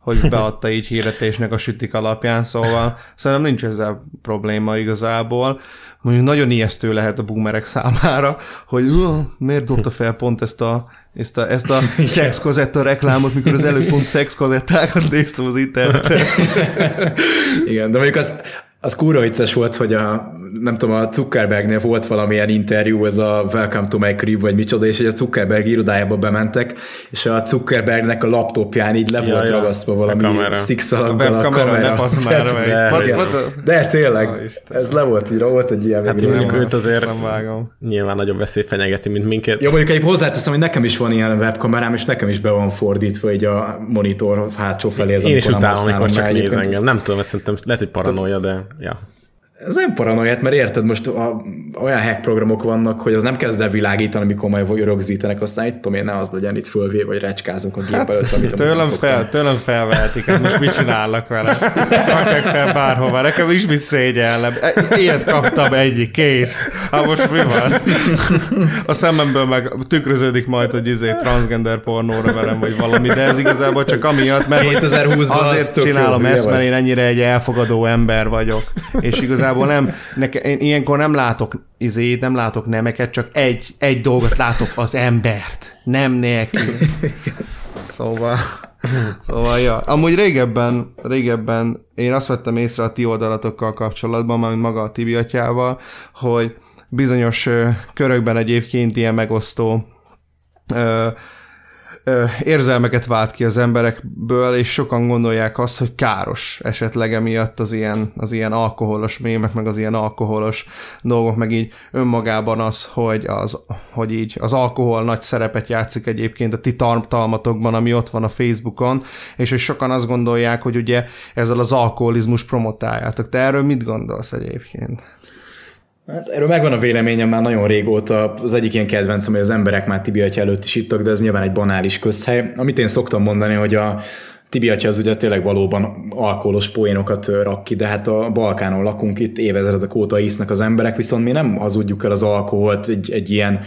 hogy beadta így hirdetésnek a sütik alapján, szóval szerintem nincs ezzel probléma igazából. Mondjuk nagyon ijesztő lehet a boomerek számára, hogy uh, miért dobta fel pont ezt a ezt a, ezt a szexkozetta reklámot, mikor az előbb pont szexkozettákat néztem az interneten. Igen, de mondjuk az Az kurva vicces volt, hogy a, nem tudom, a Zuckerbergnél volt valamilyen interjú, ez a Welcome to my crib, vagy micsoda, és hogy a Zuckerberg irodájába bementek, és a Zuckerbergnek a laptopján így le ja, volt ja, ragasztva valami szikszalaggal a, a kamera. Ne passz már meg. De, de, de, de tényleg, oh, ez le volt így, volt egy ilyen. Hát mondjuk őt azért nyilván nagyobb veszély fenyegeti, mint minket. Jó, mondjuk egyéb hozzáteszem, hogy nekem is van ilyen webkamerám, és nekem is be van fordítva így a monitor hátsó felé. Ez én is utálom, amikor csak néz engem. Nem tudom, szerintem lehet, hogy paranója, de... Ja. Ez nem paranoiát, mert érted, most a, olyan hack programok vannak, hogy az nem kezd el világítani, amikor majd rögzítenek, aztán itt tudom én, ne az legyen itt fölvé, vagy recskázunk a gép hát, előtt, amit tőlem, fel, tőlem felvehetik, hát most mit csinálnak vele? Rakják fel bárhova, nekem is mit szégyellem. Ilyet kaptam egyik, kész. Hát most mi van? A szememből meg tükröződik majd, hogy izé transgender pornóra velem, vagy valami, de ez igazából csak amiatt, mert azért csinálom ezt, mert én ennyire egy elfogadó ember vagyok, és igazából igazából nem, neke, én ilyenkor nem látok izé, nem látok nemeket, csak egy, egy dolgot látok, az embert. Nem nélkül. Szóval, szóval ja. Amúgy régebben, régebben én azt vettem észre a ti oldalatokkal kapcsolatban, mármint maga a Tibi atyával, hogy bizonyos körökben egyébként ilyen megosztó ö, ö, érzelmeket vált ki az emberekből, és sokan gondolják azt, hogy káros esetleg emiatt az ilyen, az ilyen alkoholos mémek, meg az ilyen alkoholos dolgok, meg így önmagában az, hogy, az, hogy így az alkohol nagy szerepet játszik egyébként a ti tartalmatokban, ami ott van a Facebookon, és hogy sokan azt gondolják, hogy ugye ezzel az alkoholizmus promotáljátok. Te erről mit gondolsz egyébként? Hát erről megvan a véleményem már nagyon régóta. Az egyik ilyen kedvencem, hogy az emberek már Tibi atya előtt is ittak, de ez nyilván egy banális közhely. Amit én szoktam mondani, hogy a Tibi atya az ugye tényleg valóban alkoholos poénokat rak ki, de hát a Balkánon lakunk, itt évezredek óta isznak az emberek, viszont mi nem hazudjuk el az alkoholt egy, egy ilyen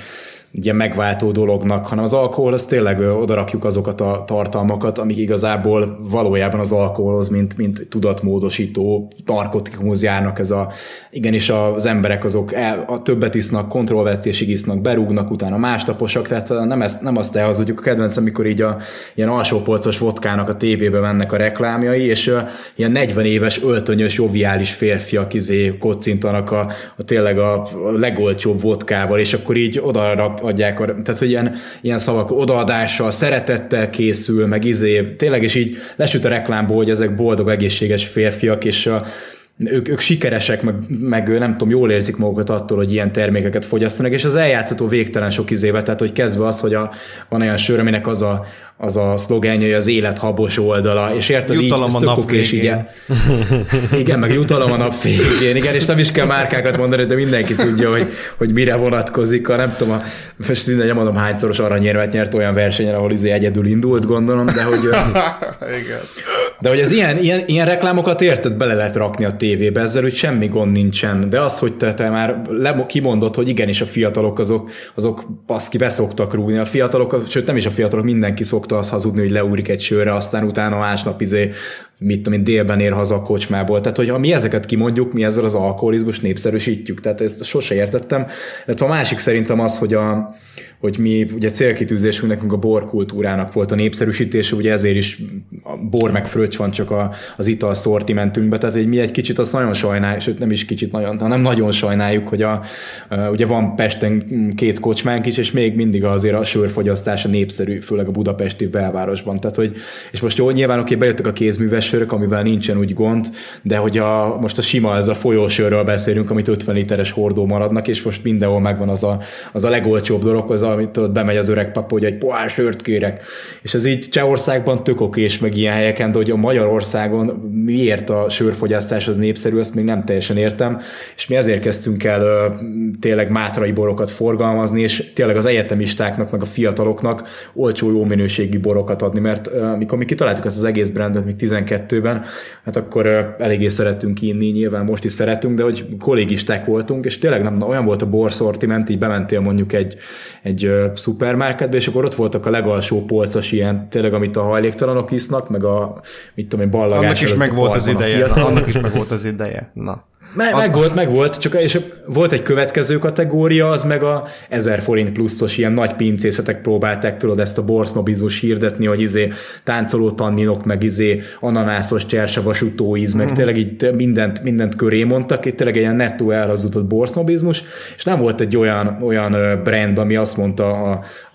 egy ilyen megváltó dolognak, hanem az alkohol, az tényleg odarakjuk azokat a tartalmakat, amik igazából valójában az alkoholhoz, mint, mint tudatmódosító narkotikumhoz járnak. Ez a, igenis az emberek azok el, a többet isznak, kontrollvesztésig isznak, berúgnak, utána más taposak, tehát nem, ezt, nem azt elhazudjuk. A kedvencem, amikor így a ilyen alsópolcos vodkának a tévébe mennek a reklámjai, és uh, ilyen negyven éves, öltönyös, joviális férfiak izé kocintanak a, a tényleg a, a legolcsóbb vodkával, és akkor így odarak adják, tehát hogy ilyen, ilyen szavak odaadással, szeretettel készül, meg izé, tényleg, és így lesüt a reklámból, hogy ezek boldog, egészséges férfiak, és a, ők, ők sikeresek, meg, meg nem tudom, jól érzik magukat attól, hogy ilyen termékeket fogyasztanak, és az eljátszható végtelen sok izébe, tehát hogy kezdve az, hogy a, van olyan sör, aminek az a az a szlogenje, hogy az élet habos oldala, és érted így, ez tök okés, igen. Igen, meg jutalom a nap végén, igen, és nem is kell márkákat mondani, de mindenki tudja, hogy, hogy mire vonatkozik, a nem tudom, a, most minden, nem mondom, hányszoros aranyérmet nyert olyan versenyen, ahol izé egyedül indult, gondolom, de hogy de hogy az ilyen, ilyen, ilyen reklámokat érted, bele lehet rakni a tévébe, ezzel úgy semmi gond nincsen, de az, hogy te, te már le, kimondod, hogy igenis a fiatalok azok, azok baszki beszoktak rúgni, a fiatalok, sőt nem is a fiatalok, mindenki szoktak az hazudni, hogy leúrik egy sőre, aztán utána másnap izé, mit tudom én, délben ér haza a kocsmából. Tehát, hogy ha mi ezeket kimondjuk, mi ezzel az alkoholizmus népszerűsítjük. Tehát ezt sose értettem. De a másik szerintem az, hogy, a, hogy mi ugye célkitűzésünk nekünk a borkultúrának volt a népszerűsítése, ugye ezért is a bor meg fröccs van csak a, az ital szortimentünkben. Tehát hogy mi egy kicsit azt nagyon sajnáljuk, sőt nem is kicsit nagyon, hanem nagyon sajnáljuk, hogy a, ugye van Pesten két kocsmánk is, és még mindig azért a sörfogyasztása népszerű, főleg a budapesti belvárosban. Tehát, hogy, és most jó, nyilván oké, bejöttek a kézműves sörök, amivel nincsen úgy gond, de hogy a, most a sima, ez a folyósörről beszélünk, amit ötven literes hordó maradnak, és most mindenhol megvan az a, az a legolcsóbb dolog, az, amit ott bemegy az öreg papa, hogy egy pohár sört kérek. És ez így Csehországban tök okés, meg ilyen helyeken, de hogy a Magyarországon miért a sörfogyasztás az népszerű, azt még nem teljesen értem, és mi ezért kezdtünk el ö, tényleg mátrai borokat forgalmazni, és tényleg az egyetemistáknak, meg a fiataloknak olcsó, jó minőségű borokat adni, mert ö, amikor mi kitaláltuk ezt az egész brandet, még tizenkettőben, hát akkor eléggé szerettünk inni, nyilván most is szeretünk, de hogy kollégisták voltunk, és tényleg nem, olyan volt a borszortiment, így bementél mondjuk egy, egy szupermarketbe, és akkor ott voltak a legalsó polcos ilyen, tényleg amit a hajléktalanok isznak, meg a, mit tudom én, ballagás. Annak is meg volt az ideje. Na, annak is meg volt az ideje. Na. Meg, meg volt, meg volt, csak és volt egy következő kategória, az meg a ezer forint pluszos ilyen nagy pincészetek próbálták, tudod, ezt a borsznobizmus hirdetni, hogy izé táncoló tanninok, meg izé ananászos csersavas utóíz, meg tényleg így mindent, mindent köré mondtak, itt tényleg egy ilyen nettó elhazudott borsznobizmus, és nem volt egy olyan, olyan brand, ami azt mondta a,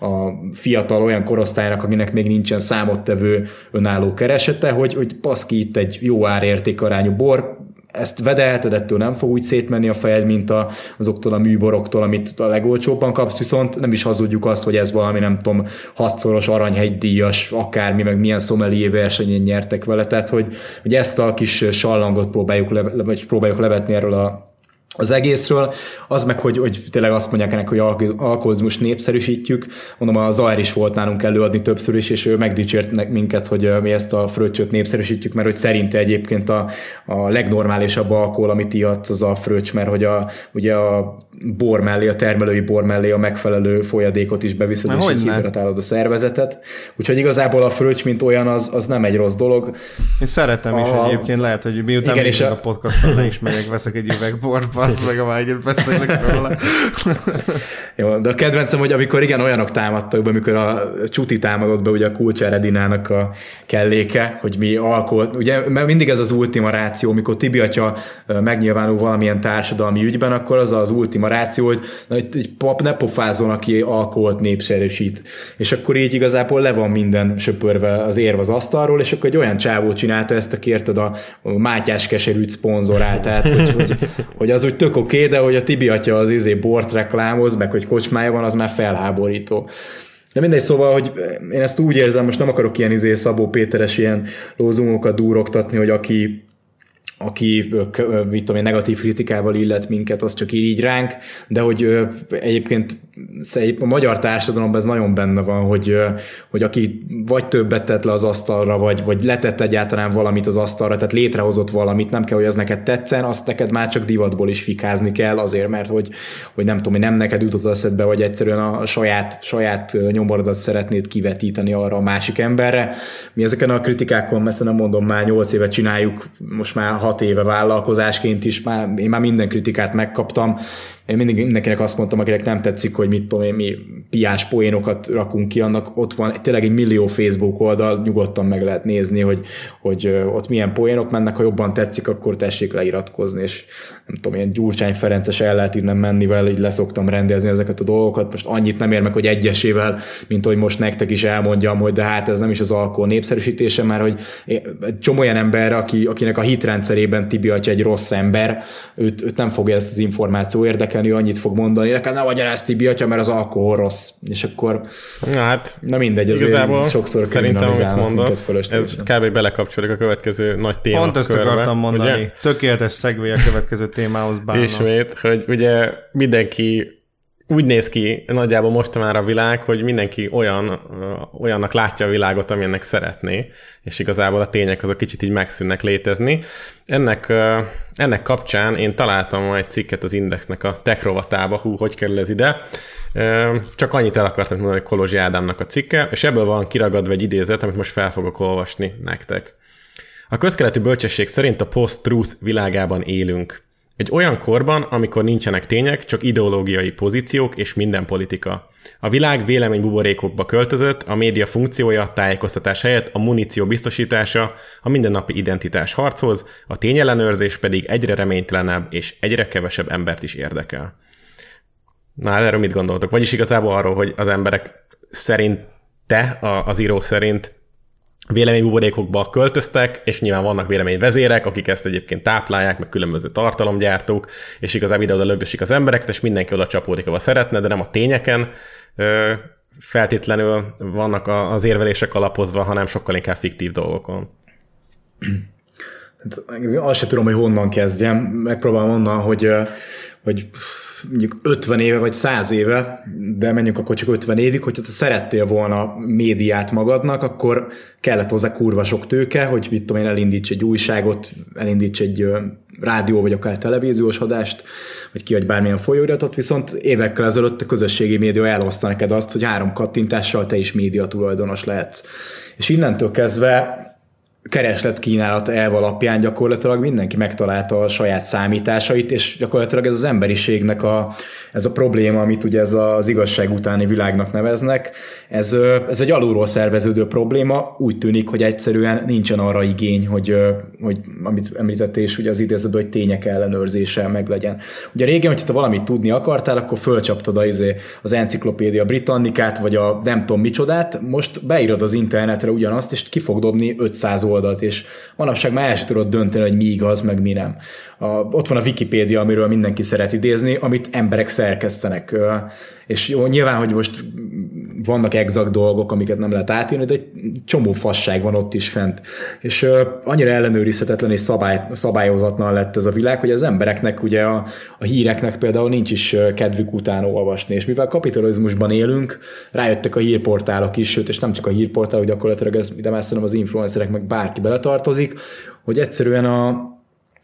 a fiatal olyan korosztálynak, akinek még nincsen számottevő önálló keresete, hogy, hogy paszki, itt egy jó árértékarányú bor, ezt vedelted, ettől nem fog úgy szétmenni a fejed, mint a, azoktól a műboroktól, amit a legolcsóbban kapsz, viszont nem is hazudjuk azt, hogy ez valami, nem tudom, hatszoros aranyhegydíjas, akármi, meg milyen szomelié versenyen nyertek vele, tehát hogy, hogy ezt a kis sallangot próbáljuk, le, próbáljuk levetni erről a az egészről, az meg, hogy, hogy tényleg azt mondják ennek, hogy alkoholizmus népszerűsítjük. Mondom, a Zahár is volt nálunk előadni többször is, és ő megdicsért minket, hogy mi ezt a fröccsöt népszerűsítjük, mert hogy szerinte egyébként a, a legnormálisabb alkohol, amit ihat, az a fröccs, mert hogy a, ugye a bor mellé, a termelői bor mellé a megfelelő folyadékot is beviszed, na, és így hidratálod a szervezetet. Úgyhogy igazából a fröccs, mint olyan, az, az nem egy rossz dolog. Én szeretem a... is egyébként, lehet, hogy miután igen, és a, a podcaston le is megyek, veszek egy üveg borba. Azt meg a májegyet beszélek róla. Jó, de a kedvencem, hogy amikor igen, olyanok támadtak be, amikor a Csuti támadott be ugye a Kulcsáreddinának a kelléke, hogy mi alkohol... Ugye mindig ez az ultima ráció, mikor Tibi atya megnyilvánul valamilyen társadalmi ügyben, akkor az az ultima ráció, hogy na, egy pap ne pofázon, aki alkoholt népszerűsít. És akkor így igazából le van minden söpörve az érv az asztalról, és akkor egy olyan csávó csinálta ezt, aki érted a Mátyás keserűt szponzorál, tehát hogy, hogy, hogy az úgy tök oké, okay, de hogy a Tibi atya az izé bort reklámoz, meg hogy kocsmája van, az már felháborító. De mindegy, szóval, hogy én ezt úgy érzem, most nem akarok ilyen izé Szabó Péteres ilyen lózungokat dúrogtatni, hogy aki aki mit tudom én, negatív kritikával illet minket, az csak ír így ránk, de hogy egyébként a magyar társadalomban ez nagyon benne van, hogy, hogy aki vagy többet tett le az asztalra, vagy, vagy letett egyáltalán valamit az asztalra, tehát létrehozott valamit, nem kell, hogy ez neked tetszen, azt neked már csak divatból is fikázni kell azért, mert hogy, hogy nem tudom, nem neked jutott az eszedbe, vagy egyszerűen a saját, saját nyomorodat szeretnéd kivetíteni arra a másik emberre. Mi ezeken a kritikákon, messze nem mondom, már nyolc éve csináljuk, most már hat éve vállalkozásként is, már, én már minden kritikát megkaptam. Én mindig mindenkinek azt mondtam, akinek nem tetszik, hogy mit tudom én, mi piás poénokat rakunk ki, annak ott van tényleg egy millió Facebook oldal, nyugodtan meg lehet nézni, hogy, hogy ott milyen poénok mennek, ha jobban tetszik, akkor tessék leiratkozni, és nem tudom, ilyen Gyurcsány Ferences el lehet innen mennivel, így leszoktam rendezni ezeket a dolgokat, most annyit nem ér meg, hogy egyesével, mint hogy most nektek is elmondjam, hogy de hát ez nem is az alkohol népszerűsítése, mert hogy egy csomó olyan ember, aki, akinek a hitrendszerében Tibi atya egy rossz ember, őt, őt nem fogja ezt az információ érdekelni, ő annyit fog mondani, nekem ne vagyarázz Tibi atya, mert az alkohol rossz. És akkor na, hát, na mindegy, azért sokszor kriminalizálnak minket fölöslegesen. Ez kb. Belekapcsolódik a következő nagy témakörbe. Pont ezt akartam mondani. Ugye? Tökéletes szegvé a következő témához bánnak. Ismét, hogy ugye mindenki úgy néz ki nagyjából mostanára a világ, hogy mindenki olyan, olyannak látja a világot, amilyennek szeretné, és igazából a tények azok kicsit így megszűnnek létezni. Ennek, ennek kapcsán én találtam egy cikket az Indexnek a tech rovatába, hú, hogy kerül ez ide. Csak annyit el akartam mondani, hogy Kolozsi Ádámnak a cikke, és ebből van kiragadva egy idézet, amit most fel fogok olvasni nektek. A közkeletű bölcsesség szerint a post-truth világában élünk. Egy olyan korban, amikor nincsenek tények, csak ideológiai pozíciók és minden politika. A világ véleménybuborékokba költözött, a média funkciója, a tájékoztatás helyett a muníció biztosítása, a mindennapi identitás harchoz, a tényellenőrzés pedig egyre reménytelenebb és egyre kevesebb embert is érdekel. Na, erről mit gondoltok? Vagyis igazából arról, hogy az emberek szerint, te, az író szerint véleménybuborékokba költöztek, és nyilván vannak véleményvezérek, akik ezt egyébként táplálják, meg különböző tartalomgyártók, és igazából ide-oda löbdösik az embereket, és mindenki oda csapódik, ahol szeretne, de nem a tényeken feltétlenül vannak az érvelések alapozva, hanem sokkal inkább fiktív dolgokon. Azt sem tudom, hogy honnan kezdjem. Megpróbálom onnan, hogy, hogy mondjuk ötven éve vagy száz éve, de menjünk akkor csak ötven évig, hogyha te szerettél volna médiát magadnak, akkor kellett hozzá kurva sok tőke, hogy mit tudom én, elindíts egy újságot, elindíts egy rádió, vagy akár televíziós adást, vagy kiadj bármilyen folyóiratot, viszont évekkel ezelőtt a közösségi média eloszta neked azt, hogy három kattintással te is média tulajdonos lehetsz. És innentől kezdve kereslet-kínálat elv alapján gyakorlatilag mindenki megtalálta a saját számításait, és gyakorlatilag ez az emberiségnek a, ez a probléma, amit ugye ez az igazság utáni világnak neveznek, ez, ez egy alulról szerveződő probléma, úgy tűnik, hogy egyszerűen nincsen arra igény, hogy, hogy amit említettél is, ugye az idézetben, hogy tények ellenőrzése meglegyen. Ugye régen, hogyha te valamit tudni akartál, akkor fölcsaptad az, az enciklopédia britannikát, vagy a nem tudom micsodát, most beírod az internetre ugyanazt, és ki fog dobni ötszáz oldalt, és manapság már el sem tudod dönteni, hogy mi igaz, meg mi nem. A, ott van a Wikipédia, amiről mindenki szeret idézni, amit emberek szerkesztenek. És jó, nyilván, hogy most vannak exakt dolgok, amiket nem lehet átírni, de egy csomó fasság van ott is fent. És uh, annyira ellenőrizhetetlen és szabály, szabályozatlan lett ez a világ, hogy az embereknek, ugye a, a híreknek például nincs is kedvük utána olvasni. És mivel kapitalizmusban élünk, rájöttek a hírportálok is, sőt, és nem csak a hírportálok, gyakorlatilag ez, de már szerintem az influencerek meg bárki beletartozik, hogy egyszerűen a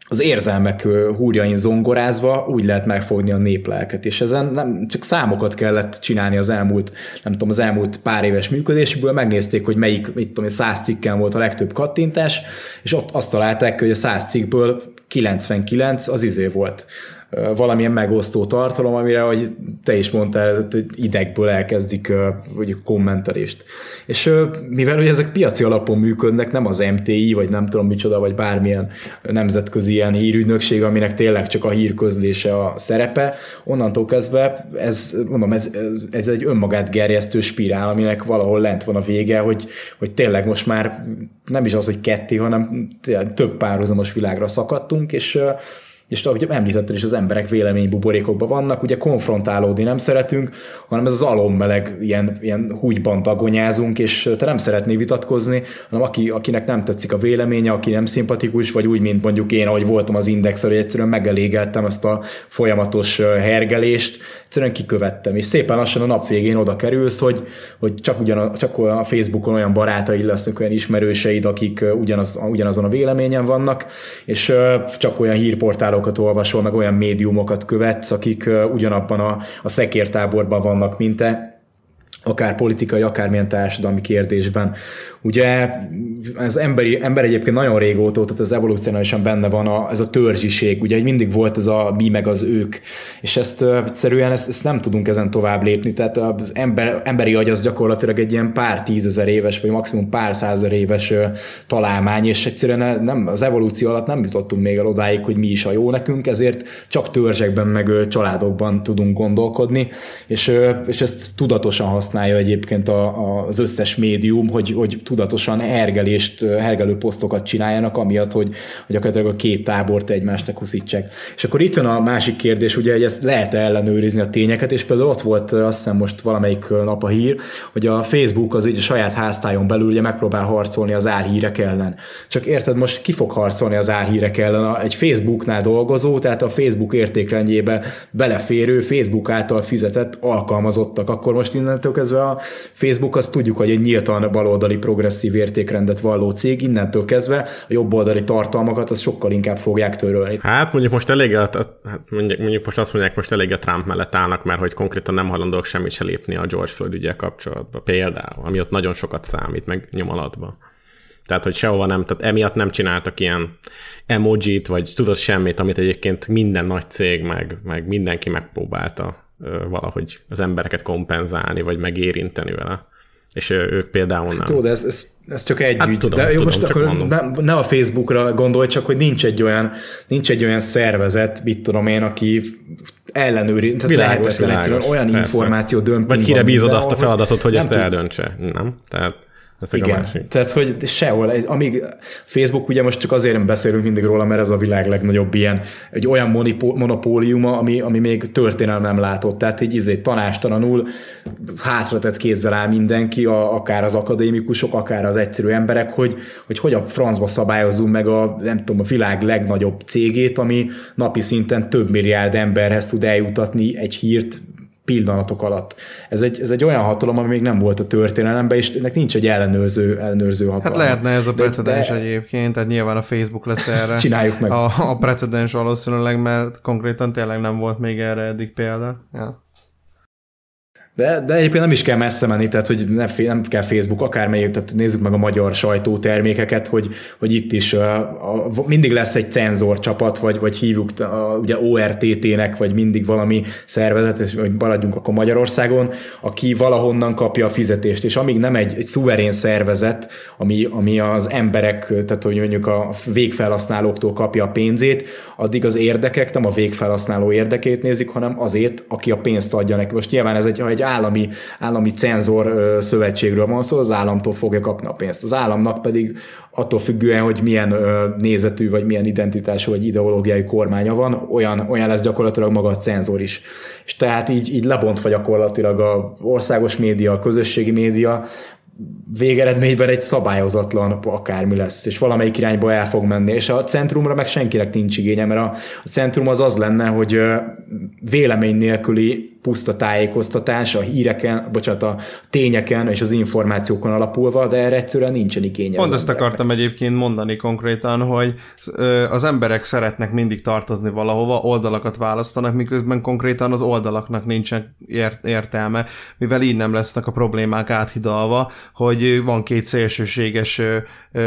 az érzelmek húrjain zongorázva úgy lehet megfogni a néplelket, és ezen nem csak számokat kellett csinálni az elmúlt, nem tudom, az elmúlt pár éves működésükből, megnézték, hogy melyik, mit tudom, száz cikken volt a legtöbb kattintás, és ott azt találták, hogy a száz cikkből kilencvenkilenc az izé volt. Valamilyen megosztó tartalom, amire, ahogy te is mondtál, idegből elkezdik mondjuk kommentelést. És mivel ugye ezek piaci alapon működnek, nem az em té i, vagy nem tudom micsoda, vagy bármilyen nemzetközi ilyen hírügynökség, aminek tényleg csak a hírközlése a szerepe, onnantól kezdve ez, mondom, ez, ez egy önmagát gerjesztő spirál, aminek valahol lent van a vége, hogy, hogy tényleg most már nem is az, hogy ketté, hanem több párhuzamos világra szakadtunk, és és ahogy említettem is, az emberek véleménybuborékokban vannak, ugye konfrontálódni nem szeretünk, hanem ez az alommeleg, ilyen, ilyen húgyban dagonyázunk, és te nem szeretnél vitatkozni, hanem aki, akinek nem tetszik a véleménye, aki nem szimpatikus, vagy úgy, mint mondjuk én, ahogy voltam az Indexről, hogy egyszerűen megelégeltem ezt a folyamatos hergelést, egyszerűen kikövettem, és szépen lassan a nap végén oda kerülsz, hogy, hogy csak, ugyan, csak a Facebookon olyan barátaid lesznek, olyan ismerőseid, akik ugyanaz, ugyanazon a véleményen vannak, és csak olyan hírportálok olvasol, meg olyan médiumokat követsz, akik ugyanabban a, a szekértáborban vannak, mint te, akár politikai, akármilyen társadalmi kérdésben. Ugye az emberi, ember egyébként nagyon régóta, tehát az evolúcionálisan benne van a, ez a törzsiség, ugye mindig volt ez a mi meg az ők, és ezt egyszerűen ezt, ezt nem tudunk ezen tovább lépni, tehát az ember, emberi agy az gyakorlatilag egy ilyen pár tízezer éves, vagy maximum pár százezer éves találmány, és egyszerűen nem, az evolúció alatt nem jutottunk még el odáig, hogy mi is a jó nekünk, ezért csak törzsekben, meg családokban tudunk gondolkodni, és, és ezt tudatosan használja egyébként a, a, az összes médium, hogy, hogy tudatosan hergelést, hergelő posztokat csináljanak, amiatt, hogy, hogy akár a két tábort egymásnak huszítsák. És akkor itt jön a másik kérdés, ugye, hogy ezt lehet ellenőrizni a tényeket, és például ott volt, azt hiszem most valamelyik nap a hír, hogy a Facebook az így a saját háztájon belül ugye megpróbál harcolni az álhírek ellen. Csak érted, most ki fog harcolni az álhírek ellen? Egy Facebooknál dolgozó, tehát a Facebook értékrendjébe beleférő, Facebook által fizetett alkalmazottak. Akkor most innentől kezdve a Facebook, azt tudjuk, hogy egy nyíltan baloldali progresszív értékrendet valló cég, innentől kezdve a jobboldali tartalmakat az sokkal inkább fogják törölni. Hát mondjuk most elég, a, hát mondjuk, mondjuk most azt mondják, most elég a Trump mellett állnak, mert hogy konkrétan nem hajlandók semmit se lépni a George Floyd ügyel kapcsolatban, például, ami ott nagyon sokat számít, meg nyom alatban. Tehát, hogy sehova nem, tehát emiatt nem csináltak ilyen emojit, vagy tudod semmit, amit egyébként minden nagy cég, meg, meg mindenki megpróbálta valahogy az embereket kompenzálni, vagy megérinteni vele. És ők például nem. Tudod, ez, ez, ez csak egy hát, ügy. Tudom, de jó, tudom, most akkor ne, ne a Facebookra gondolj, csak hogy nincs egy olyan, nincs egy olyan szervezet, mit tudom én, aki ellenőri, tehát világos, lehetetlen világos, egyszerűen olyan persze. Információ dömping. Vagy kire bízod azt a feladatot, hogy ezt tud. Eldöntse. Nem? Tehát igen, tehát hogy sehol, amíg Facebook ugye most csak azért nem beszélünk mindig róla, mert ez a világ legnagyobb ilyen, egy olyan monipó, monopóliuma, ami, ami még történelem nem látott, tehát így izé tanástalanul hátratett kézzel áll mindenki, a, akár az akadémikusok, akár az egyszerű emberek, hogy hogy, hogy a francba szabályozunk meg a, nem tudom, a világ legnagyobb cégét, ami napi szinten több milliárd emberhez tud eljutatni egy hírt, pillanatok alatt. Ez egy, ez egy olyan hatalom, ami még nem volt a történelemben, és ennek nincs egy ellenőrző, ellenőrző hatalom. Hát lehetne ez a precedens de, de... egyébként, tehát nyilván a Facebook lesz erre. Csináljuk meg. A, a precedens valószínűleg, mert konkrétan tényleg nem volt még erre eddig példa. Ja. De, de egyébként nem is kell messze menni, tehát hogy nem, nem kell Facebook, akármelyik, tehát nézzük meg a magyar sajtótermékeket, hogy, hogy itt is a, a, mindig lesz egy cenzorcsapat, vagy, vagy hívjuk a, ugye o er té té-nek, vagy mindig valami szervezet, és hogy maradjunk akkor Magyarországon, aki valahonnan kapja a fizetést, és amíg nem egy, egy szuverén szervezet, ami, ami az emberek, tehát hogy mondjuk a végfelhasználóktól kapja a pénzét, addig az érdekek nem a végfelhasználó érdekét nézik, hanem azért, aki a pénzt adja neki. Most nyilván ez egy, egy állami, állami cenzor szövetségről van szó, az államtól fogja kapni a pénzt. Az államnak pedig attól függően, hogy milyen nézetű, vagy milyen identitású, vagy ideológiai kormánya van, olyan, olyan lesz gyakorlatilag maga a cenzor is. És tehát így, így lebontva gyakorlatilag a országos média, a közösségi média, végeredményben egy szabályozatlan akármi lesz, és valamelyik irányba el fog menni, és a centrumra meg senkinek nincs igénye, mert a centrum az az lenne, hogy vélemény nélküli puszta tájékoztatás a híreken, bocsánat, a tényeken és az információkon alapulva, de erre egyszerűen nincsen igénye. Pont ezt akartam egyébként mondani konkrétan, hogy az emberek szeretnek mindig tartozni valahova, oldalakat választanak, miközben konkrétan az oldalaknak nincsen értelme, mivel így nem lesznek a problémák áthidalva, hogy van két szélsőséges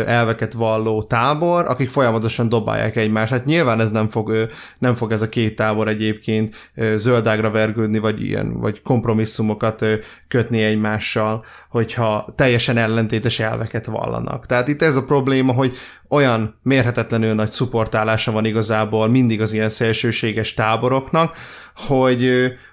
elveket valló tábor, akik folyamatosan dobálják egymást. Hát nyilván ez nem fog, nem fog ez a két tábor egyébként zöldágra vergődni, vagy ilyen, vagy kompromisszumokat kötni egymással, hogyha teljesen ellentétes elveket vallanak. Tehát itt ez a probléma, hogy olyan mérhetetlenül nagy szuportálása van igazából mindig az ilyen szélsőséges táboroknak, hogy,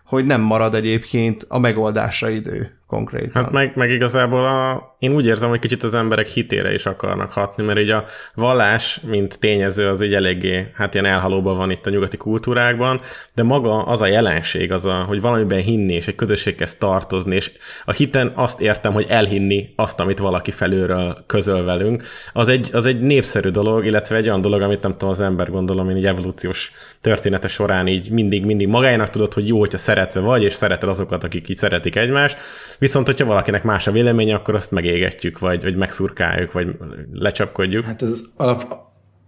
hogy nem marad egyébként a megoldásra idő konkrétan. Hát meg, meg igazából a, én úgy érzem, hogy kicsit az emberek hitére is akarnak hatni, mert így a vallás, mint tényező, az így eléggé, hát ilyen elhalóban van itt a nyugati kultúrákban, de maga az a jelenség, az a, hogy valamiben hinni, és egy közösséghez tartozni, és a hiten azt értem, hogy elhinni azt, amit valaki felülről közöl velünk, az egy, az egy népszerű dolog, illetve egy olyan dolog, amit nem tudom, az ember gondolom, én így evolúciós története során így mindig-mindig magának tudod, hogy jó, hogyha szeretve vagy, és szereted azokat, akik így szeretik egymást, viszont hogyha valakinek más a véleménye, akkor azt megégetjük, vagy, vagy megszurkáljuk, vagy lecsapkodjuk. Hát ez alap,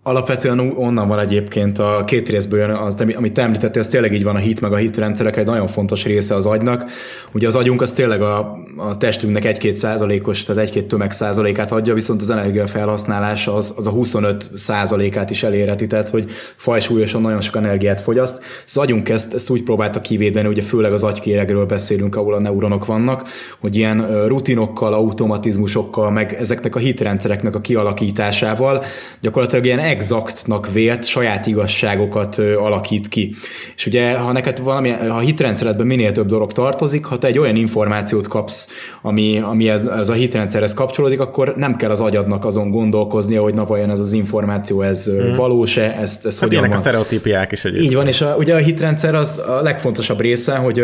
alapvetően onnan van egyébként a két részből jön, az, amit te említettél, ez tényleg így van, a hit meg a hitrendszerek egy nagyon fontos része az agynak. Ugye az agyunk az tényleg a, a testünknek egy-két százalékos, tehát egy-két tömeg százalékát adja, viszont az energiafelhasználása az, az a huszonöt százalékát is elérheti, tehát hogy fajsúlyosan nagyon sok energiát fogyaszt. Az agyunk ezt, ezt úgy próbálta kivédeni, ugye főleg az agykéregről beszélünk, ahol a neuronok vannak, hogy ilyen rutinokkal, automatizmusokkal, meg ezeknek a hitrendszereknek a kialakításával gyakorlatilag ilyen exaktnak vélt saját igazságokat alakít ki. És ugye, ha neked valami, ha hitrendszeredben minél több dolog tartozik, ha te egy olyan információt kapsz, ami, ami ez, ez a hitrendszerhez kapcsolódik, akkor nem kell az agyadnak azon gondolkoznia, hogy na vajon ez az információ, ez mm. valós-e, ezt, ezt hát hogyan van. A sztereotípiák is egyébként. Így van, és a, ugye a hitrendszer az a legfontosabb része, hogy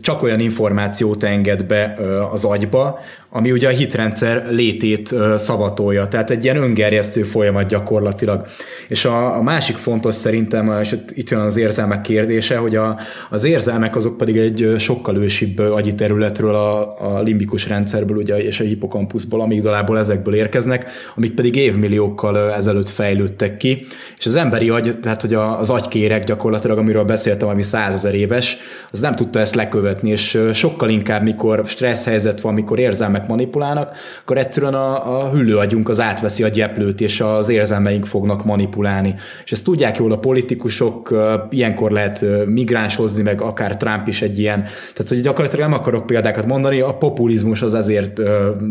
csak olyan információt enged be az agyba, ami ugye a hitrendszer létét szavatolja. Tehát egy ilyen öngerjesztő folyamat gyakorlatilag. És a, a másik fontos szerintem, és itt jön az érzelmek kérdése, hogy a, az érzelmek azok pedig egy sokkal ősibb agyi területről, a, a limbikus rendszerből ugye, és a hipokampuszból, amigdalából ezekből érkeznek, amik pedig évmilliókkal ezelőtt fejlődtek ki. És az emberi agy, tehát hogy az agykéreg gyakorlatilag, amiről beszéltem, ami százezer éves, az nem tudta ezt lekövetni, és sokkal inkább, mikor stressz helyzet van, mikor érzelmek manipulálnak, akkor egyszerűen a, a hüllőagyunk az átveszi a gyeplőt, és az érzelmeink fognak manipulálni. És ezt tudják jól a politikusok, ilyenkor lehet migráns hozni, meg akár Trump is egy ilyen. Tehát, hogy gyakorlatilag nem akarok példákat mondani, a populizmus az ezért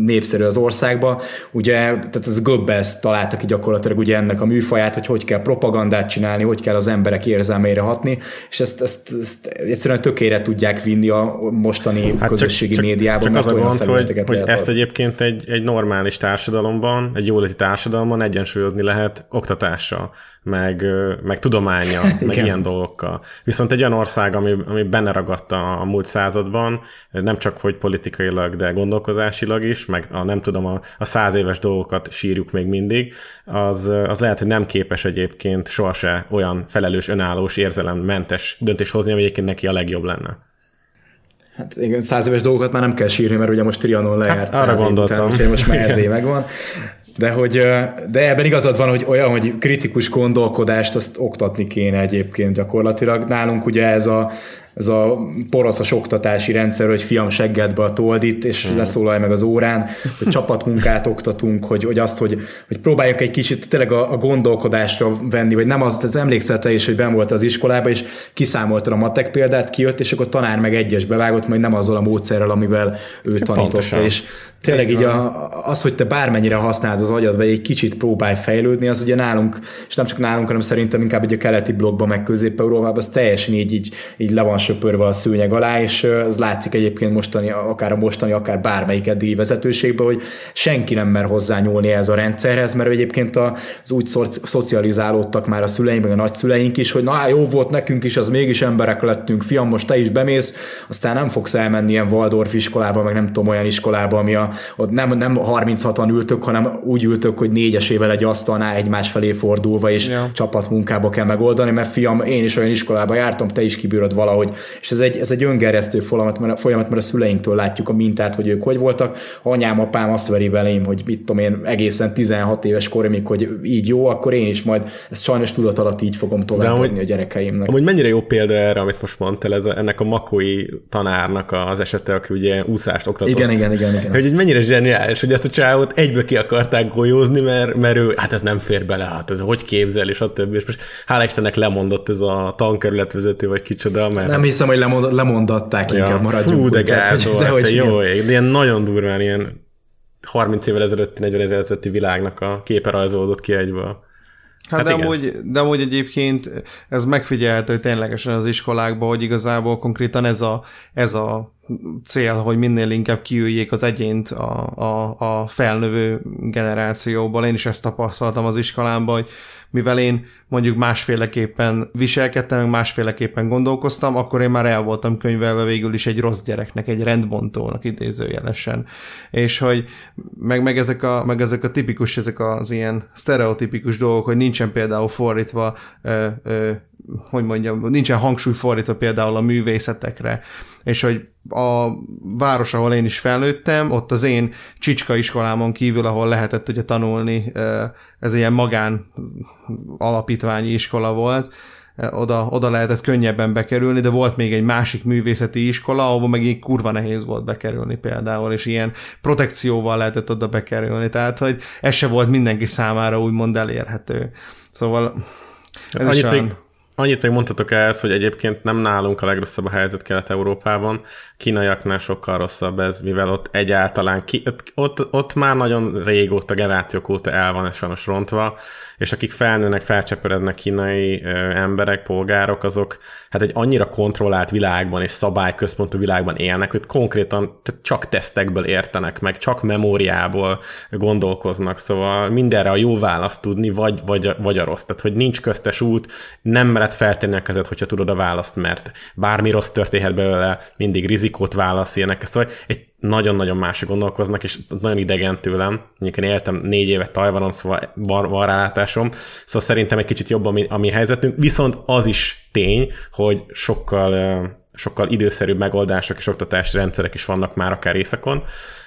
népszerű az országban. Ugye, tehát ez Goebbels találta ki gyakorlatilag ugye ennek a műfaját, hogy hogy kell propagandát csinálni, hogy kell az emberek érzelmeire hatni, és ezt, ezt, ezt egyszerűen tökére tudják vinni a mostani hát közösségi csak, médiában. Csak, csak az a gond, hogy, hogy ezt egyébként egy, egy normális társadalomban, egy jóléti társadalomban egyensúlyozni lehet oktatással, meg, meg tudománnyal, meg ilyen dolgokkal. Viszont egy olyan ország, ami, ami benne ragadta a múlt században, nem csak hogy politikailag, de gondolkozásilag is, meg a, nem tudom, a, a száz éves dolgokat sírjuk még mindig, az, az lehet, hogy nem képes egyébként sohasem olyan felelős, önállós, érzelemmentes döntést hozni, ami egyébként neki a legjobb lenne. Hát igen, száz éves dolgokat már nem kell sírni, mert ugye most Trianon lejárt hát, száz év után, úgyhogy most már Erdély megvan. De, hogy, de ebben igazad van, hogy olyan, hogy kritikus gondolkodást azt oktatni kéne egyébként gyakorlatilag. Nálunk ugye ez a, ez a poroszos oktatási rendszer, hogy fiam seggedbe a toldit, és hmm. leszólalj meg az órán, hogy csapatmunkát oktatunk, hogy, hogy azt, hogy, hogy próbáljuk egy kicsit tényleg a, a gondolkodásra venni, vagy nem az, tehát emlékszel te is, hogy benn volt az iskolában, és kiszámoltad a matek példát, kijött, és akkor tanár meg egyes bevágott, majd nem azzal a módszerrel, amivel ő tanította. És Tényleg így a, az, hogy te bármennyire használod az agyad, vagy egy kicsit próbálj fejlődni, az ugye nálunk, és nem csak nálunk, hanem szerintem inkább egy a keleti blokkban, meg Közép-Európában, az teljesen így, így, így le van söpörve a szőnyeg alá, és az látszik egyébként mostani, akár a mostani, akár bármelyik eddigi vezetőségben, hogy senki nem mer hozzányúlni ez a rendszerhez, mert egyébként az úgy szocializálódtak már a szüleink, meg a nagyszüleink is, hogy na jó volt nekünk is, az mégis emberek lettünk, fiam, most te is bemész, aztán nem fogsz elmenni ilyen Waldorf iskolába, meg nem tudom, olyan iskolába, ami a ott nem, nem harminchatan ültök, hanem úgy ültök, hogy négyesével egy asztalnál egymás felé fordulva, és ja. csapatmunkába kell megoldani, mert fiam, én is olyan iskolába jártam, te is kibírod valahogy. És ez egy, ez egy öngerjesztő folyamat, mert a szüleinktől látjuk a mintát, hogy ők hogy voltak. Anyám, apám azt veri velém, hogy mit tudom én, egészen tizenhat éves koromig, hogy így jó, akkor én is majd ezt sajnos tudat alatt így fogom továbbadni a gyerekeimnek. Amúgy mennyire jó példa erre, amit most mondtál, ez a, ennek a makói tanárnak az esete, aki ugye úszást oktatott. Igen, igen, igen, igen. Hogy mennyire zseniális, hogy ezt a csávót egyből ki akarták golyózni, mert, mert ő, hát ez nem fér bele, hát ez hogy képzel, és a többi. És most hála Istennek lemondott ez a tankerületvezető, vagy kicsoda, mert... Nem hiszem, hogy lemond, lemondatták, ja, inkább maradjunk. Fú, de gázol, hát hogy jó ég, de ilyen nagyon durván, ilyen harminc évvel ezelőtti, negyven évvel ezelőtti világnak a képe rajzolódott ki egyből. Hát, hát de, amúgy, de amúgy egyébként ez megfigyelhető ténylegesen az iskolákban, hogy igazából konkrétan ez a, ez a cél, hogy minél inkább kiüljék az egyént a, a, a felnövő generációból. Én is ezt tapasztaltam az iskolámban, hogy mivel én mondjuk másféleképpen viselkedtem, meg másféleképpen gondolkoztam, akkor én már el voltam könyvelve végül is egy rossz gyereknek, egy rendbontónak idézőjelesen. És hogy meg, meg, ezek, a, meg ezek a tipikus, ezek az ilyen sztereotipikus dolgok, hogy nincsen például fordítva, ö, ö, hogy mondjam, nincsen hangsúly fordítva például a művészetekre. És hogy a város, ahol én is felnőttem, ott az én csicska iskolámon kívül, ahol lehetett ugye tanulni, ez ilyen magán alapítványi iskola volt, oda, oda lehetett könnyebben bekerülni, de volt még egy másik művészeti iskola, ahol meg így kurva nehéz volt bekerülni például, és ilyen protekcióval lehetett oda bekerülni, tehát hogy ez se volt mindenki számára úgymond elérhető. Szóval ez hát, is olyan... Annyit még mondhatok ehhez, hogy egyébként nem nálunk a legrosszabb a helyzet Kelet-Európában, kínaiaknál sokkal rosszabb ez, mivel ott egyáltalán, ki, ott, ott már nagyon régóta, generációk óta el van sajnos rontva, és akik felnőnek, felcseperednek kínai ö, emberek, polgárok, azok hát egy annyira kontrollált világban és szabályközpontú világban élnek, hogy konkrétan csak tesztekből értenek meg, csak memóriából gondolkoznak, szóval mindenre a jó választ tudni, vagy, vagy, vagy a rossz, tehát hogy nincs köztes út, nem lehet feltenni a kezed, hogyha tudod a választ, mert bármi rossz történhet belőle, mindig rizikót válasz, ilyenek. Szóval egy nagyon-nagyon másra gondolkoznak, és nagyon idegen tőlem. Mondjuk én éltem négy évet Tajvanon, szóval van, van rálátásom. Szóval szerintem egy kicsit jobb a mi helyzetünk, viszont az is tény, hogy sokkal, sokkal időszerűbb megoldások és oktatási rendszerek is vannak már akár északon,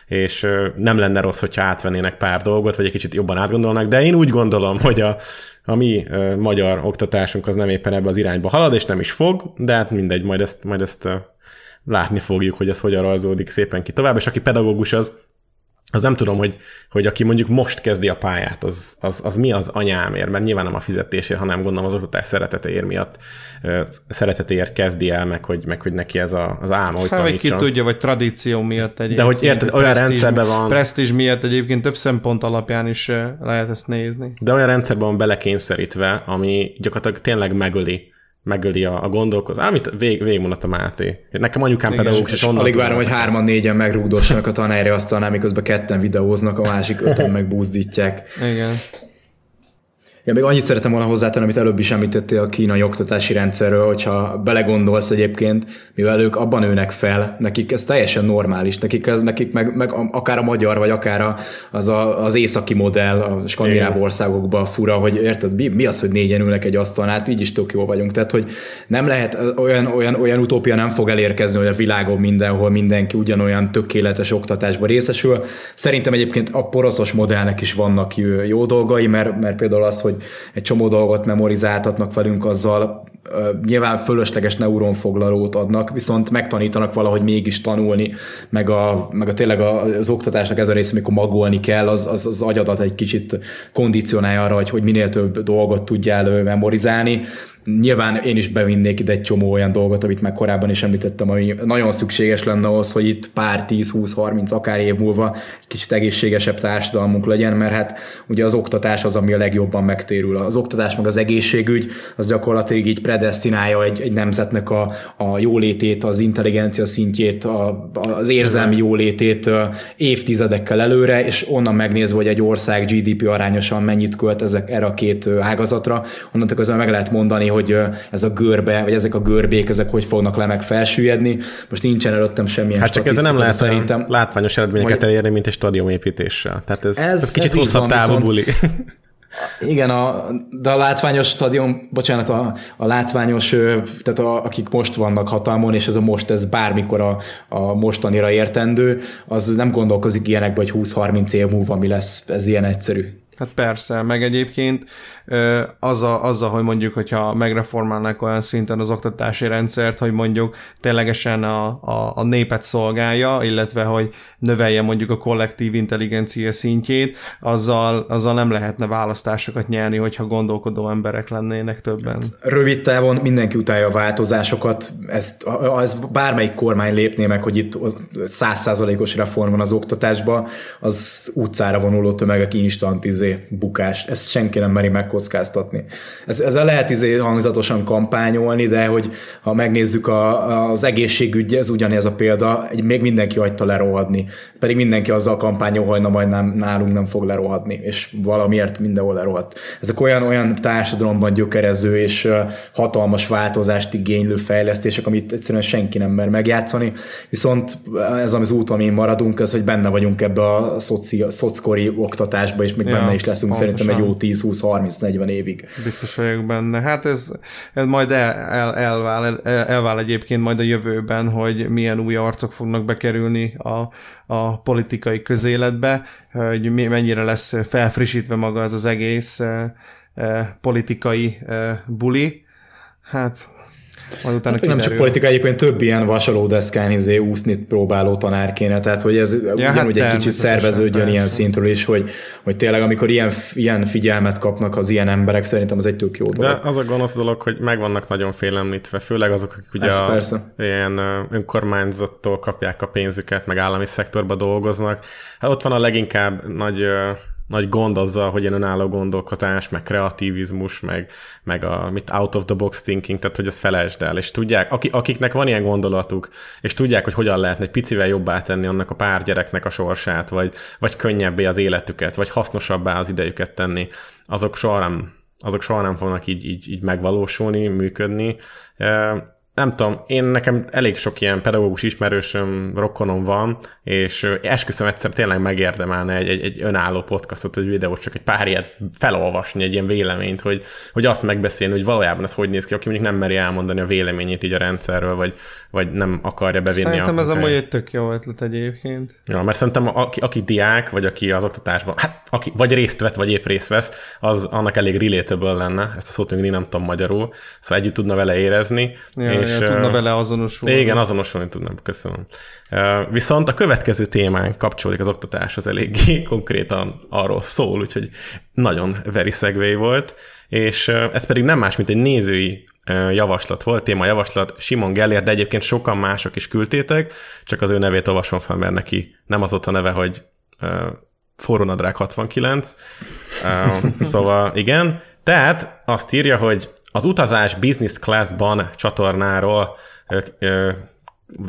és nem lenne rossz, hogyha átvennének pár dolgot, vagy egy kicsit jobban átgondolnak, de én úgy gondolom, hogy a A mi ö, magyar oktatásunk az nem éppen ebbe az irányba halad, és nem is fog, de hát mindegy, majd ezt, majd ezt ö, látni fogjuk, hogy ez hogyan rajzolódik szépen ki tovább, és aki pedagógus, az, az nem tudom, hogy, hogy aki mondjuk most kezdi a pályát, az, az, az mi az anyámért, mert nyilván nem a fizetésért, hanem gondolom az oktatás szeretetéért miatt, ö, szeretetéért kezdi el, meg hogy, meg hogy neki ez a, az álma, hogy hát, tanítson. Hát, ki tudja, vagy tradíció miatt egyébként. De hogy érted, olyan rendszerben van... Presztízs miatt egyébként több szempont alapján is lehet ezt nézni. De olyan rendszerben van belekényszerítve, ami gyakorlatilag tényleg megöli megöli a, a gondolkozás. Amit vég, végigmondott a Máté. Nekem anyukám igen, pedagógus, és onnan... Alig várom, hogy hárman, négyen megrúgdossanak a tanárja, aztán miközben ketten videóznak, a másik ötön megbúzdítják. Igen. Ja, még annyit szeretem volna hozzátenni, amit előbb is említettél a kínai oktatási rendszerről, hogyha belegondolsz egyébként, mivel ők abban nőnek fel, nekik ez teljesen normális, nekik ez, nekik meg, meg akár a magyar, vagy akár a, az, a, az északi modell a skandináv országokban fura, hogy érted, mi, mi az, hogy négyen ülnek egy asztalnál, így is tök jó vagyunk. Tehát, hogy nem lehet, olyan, olyan, olyan utópia nem fog elérkezni, hogy a világon mindenhol mindenki ugyanolyan tökéletes oktatásba részesül. Szerintem egyébként a poroszos modellnek is vannak jó dolgai, mert, mert például az, hogy egy csomó dolgot memorizáltatnak velünk, azzal nyilván fölösleges neuronfoglalót adnak, viszont megtanítanak valahogy mégis tanulni, meg a, meg a tényleg az oktatásnak ez a része, amikor magolni kell, az, az, az agyadat egy kicsit kondicionálja arra, hogy, hogy minél több dolgot tudjál memorizálni. Nyilván én is bevinnék ide egy csomó olyan dolgot, amit már korábban is említettem, ami nagyon szükséges lenne ahhoz, hogy itt pár tíz, húsz, harminc, akár év múlva egy kicsit egészségesebb társadalmunk legyen, mert hát ugye az oktatás az, ami a legjobban megtérül. Az oktatás meg az egészségügy, az gyakorlatilag így predesztinálja egy, egy nemzetnek a, a jólétét, az intelligencia szintjét, a, az érzelmi jólétét évtizedekkel előre, és onnan megnézve, hogy egy ország gé dé pé arányosan mennyit költ ezek erre a két ágazatra, onnantól közben meg lehet mondani, hogy ez a görbe, vagy ezek a görbék, ezek hogy fognak le meg felsüllyedni. Most nincsen előttem semmilyen hát statisztika. Hát csak ezzel nem lehet szerintem látványos eredményeket vagy... elérni, mint egy stadionépítéssel. Tehát ez, ez, ez kicsit ez hosszabb távú buli. Igen, a, de a látványos stadion, bocsánat, a, a látványos, tehát a, akik most vannak hatalmon, és ez a most, ez bármikor a, a mostanira értendő, az nem gondolkozik ilyenekbe, hogy húsz-harminc év múlva mi lesz, ez ilyen egyszerű. Hát persze, meg egyébként azzal, azzal, hogy mondjuk, hogyha megreformálnák olyan szinten az oktatási rendszert, hogy mondjuk ténylegesen a, a, a népet szolgálja, illetve hogy növelje mondjuk a kollektív intelligencia szintjét, azzal, azzal nem lehetne választásokat nyerni, hogyha gondolkodó emberek lennének többen. Rövid távon mindenki utálja a változásokat, ezt, ezt bármelyik kormány lépné meg, hogy itt száz százalékos reform van az oktatásban, az utcára vonuló tömegek instant izé, bukás, ezt senki nem meri meg kockáztatni. Ez, ezzel lehet izé hangzatosan kampányolni, de hogy ha megnézzük a, az egészségügy, ez ugyanez a példa, még mindenki hagyta lerohadni, pedig mindenki azzal kampányol, hogy na majd nem, nálunk nem fog lerohadni, és valamiért mindenhol lerohadt. Ezek olyan, olyan társadalomban gyökerező és hatalmas változást igénylő fejlesztések, amit egyszerűen senki nem mer megjátszani, viszont ez az út, amin maradunk, az, hogy benne vagyunk ebbe a szoci, szockori oktatásba, és még ja, benne is leszünk pontosan. Szerintem egy jó tíz, húsz, harminc, negyven évig. Biztos vagyok benne. Hát ez, ez majd el, el, elvál, el, elvál egyébként majd a jövőben, hogy milyen új arcok fognak bekerülni a, a politikai közéletbe, hogy mennyire lesz felfrissítve maga ez az egész e, e, politikai e, buli. Hát... Hát, nem csak politika, egyébként több ilyen vasalódeszkán izé úszni próbáló tanár kéne, tehát hogy ez ja, ugyanúgy hát egy kicsit szerveződjön ilyen szintről is, hogy, hogy tényleg amikor ilyen, ilyen figyelmet kapnak az ilyen emberek, szerintem az egy tök jó dolog. De az a gonosz dolog, hogy meg vannak nagyon félemlítve, főleg azok, akik ugye a, ilyen önkormányzattól kapják a pénzüket, meg állami szektorba dolgoznak. Hát ott van a leginkább nagy... nagy gond azzal, hogy ilyen önálló gondolkodás, meg kreativizmus, meg, meg a mit out of the box thinking, tehát hogy ezt felejtsd el. És tudják, akiknek van ilyen gondolatuk, és tudják, hogy hogyan lehetne egy picivel jobbá tenni annak a pár gyereknek a sorsát, vagy, vagy könnyebbé az életüket, vagy hasznosabbá az idejüket tenni, azok soha nem, azok soha nem fognak így, így, így megvalósulni, működni. Nem tudom, én nekem elég sok ilyen pedagógus ismerősöm, rokonom van, és esküszöm egyszer tényleg megérdemelne egy, egy, egy önálló podcastot, vagy videót, csak egy pár ilyet felolvasni, egy ilyen véleményt, hogy, hogy azt megbeszélni, hogy valójában ez hogy néz ki, aki mondjuk nem meri elmondani a véleményét így a rendszerről, vagy, vagy nem akarja bevinni. Szerintem ez amúgy egy tök jó ötlet egyébként. Ja, mert szerintem aki, aki diák, vagy aki az oktatásban, hát aki vagy részt vett, vagy épp részt vesz, az annak elég relatable lenne, ezt a szót még nem tudom magyarul, szóval együtt tudna vele érezni. Ja. És, ja, tudna vele azonosulni. Igen, azonosulni tudnám, köszönöm. Viszont a következő témánk kapcsolódik az oktatáshoz, eléggé konkrétan arról szól, úgyhogy nagyon very segway volt, és ez pedig nem más, mint egy nézői javaslat volt, témajavaslat, Simon Gellért, de egyébként sokan mások is küldtétek, csak az ő nevét olvasom fel, mert neki nem az ott a neve, hogy forrónadrág hatvankilenc, szóval igen, tehát azt írja, hogy az utazás business classban csatornáról, ö, ö,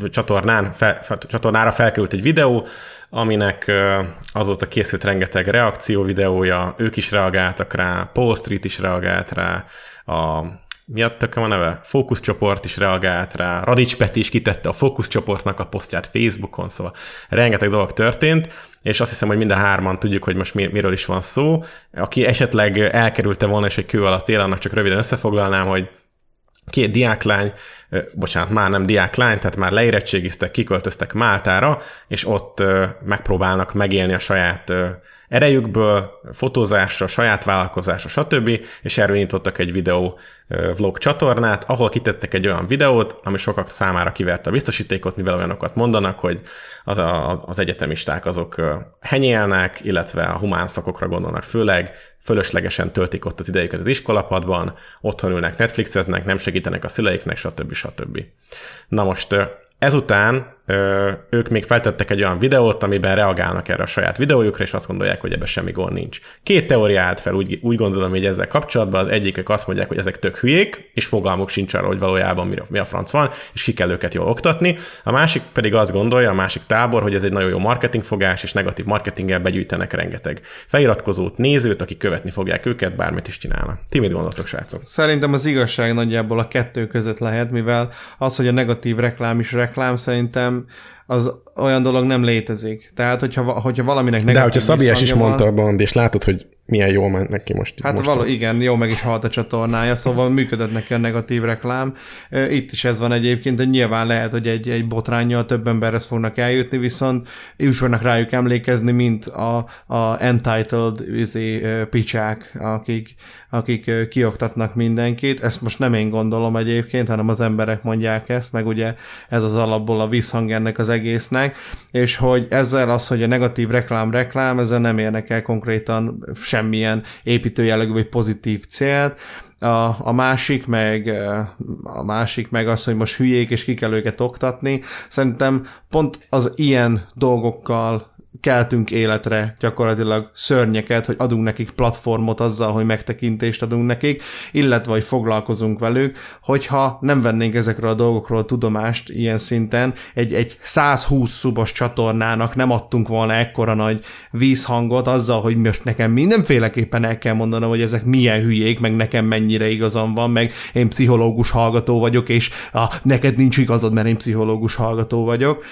csatornán fel, csatornára felkerült egy videó, aminek ö, azóta készült rengeteg reakció videója, ők is reagáltak rá, Paul Street is reagált rá, a, mi a tököm a neve? Fókusz csoport is reagált rá, Radics Peti is kitette a Fókusz csoportnak a posztját Facebookon, szóval rengeteg dolog történt, és azt hiszem, hogy mind a hárman tudjuk, hogy most mir- miről is van szó. Aki esetleg elkerülte volna, és egy kő alatt él, annak csak röviden összefoglalnám, hogy két diáklány, bocsánat, már nem diáklány, tehát már leérettségiztek, kiköltöztek Máltára, és ott megpróbálnak megélni a saját erejükből, fotózásra, saját vállalkozásra, stb. És erről nyitottak egy videó vlog csatornát, ahol kitettek egy olyan videót, ami sokak számára kiverte a biztosítékot, mivel olyanokat mondanak, hogy az, a, az egyetemisták azok henyélnek, illetve a humán szakokra gondolnak főleg, fölöslegesen töltik ott az idejüket az iskolapadban, otthon ülnek, netflixeznek, nem segítenek a szüleiknek, stb. stb. Na most ezután ők még feltettek egy olyan videót, amiben reagálnak erre a saját videójukra, és azt gondolják, hogy ebbe semmi gond nincs. Két teória állt fel, úgy, úgy gondolom, hogy ezzel kapcsolatban. Az egyikek azt mondják, hogy ezek tök hülyék, és fogalmuk sincs arra, hogy valójában mi a, mi a franc van, és ki kell őket jól oktatni. A másik pedig azt gondolja, a másik tábor, hogy ez egy nagyon jó marketingfogás, és negatív marketinggel begyűjtenek rengeteg feliratkozót, nézőt, akik követni fogják őket, bármit is csinálnak. Ti mit gondoltok, srácok? Szerintem az igazság nagyjából a kettő között lehet, mivel az, hogy a negatív reklám is reklám, szerintem az olyan dolog nem létezik. Tehát, hogyha, hogyha valaminek negatív. De hogyha Szabiás is mondta a band, és látod, hogy milyen jól ment neki most. Hát való, igen, jó meg is halt a csatornája, szóval működött neki a negatív reklám. Itt is ez van egyébként, hogy nyilván lehet, hogy egy, egy botránnyal több emberhez fognak eljutni, viszont úgy fognak rájuk emlékezni, mint a, a entitled izé, picsák, akik, akik kioktatnak mindenkit. Ezt most nem én gondolom egyébként, hanem az emberek mondják ezt, meg ugye ez az alapból a visszhang ennek az egésznek, és hogy ezzel az, hogy a negatív reklám reklám, ezzel nem érnek el konkrétan sem semmilyen építőjellegű vagy pozitív célt. A, a, másik meg, a másik meg az, hogy most hülyék, és ki kell őket oktatni. Szerintem pont az ilyen dolgokkal keltünk életre gyakorlatilag szörnyeket, hogy adunk nekik platformot azzal, hogy megtekintést adunk nekik, illetve, hogy foglalkozunk velük, hogyha nem vennénk ezekről a dolgokról tudomást ilyen szinten, egy, egy százhúsz szubos csatornának nem adtunk volna ekkora nagy vízhangot azzal, hogy most nekem mindenféleképpen el kell mondanom, hogy ezek milyen hülyék, meg nekem mennyire igazam van, meg én pszichológus hallgató vagyok, és ah, neked nincs igazad, mert én pszichológus hallgató vagyok.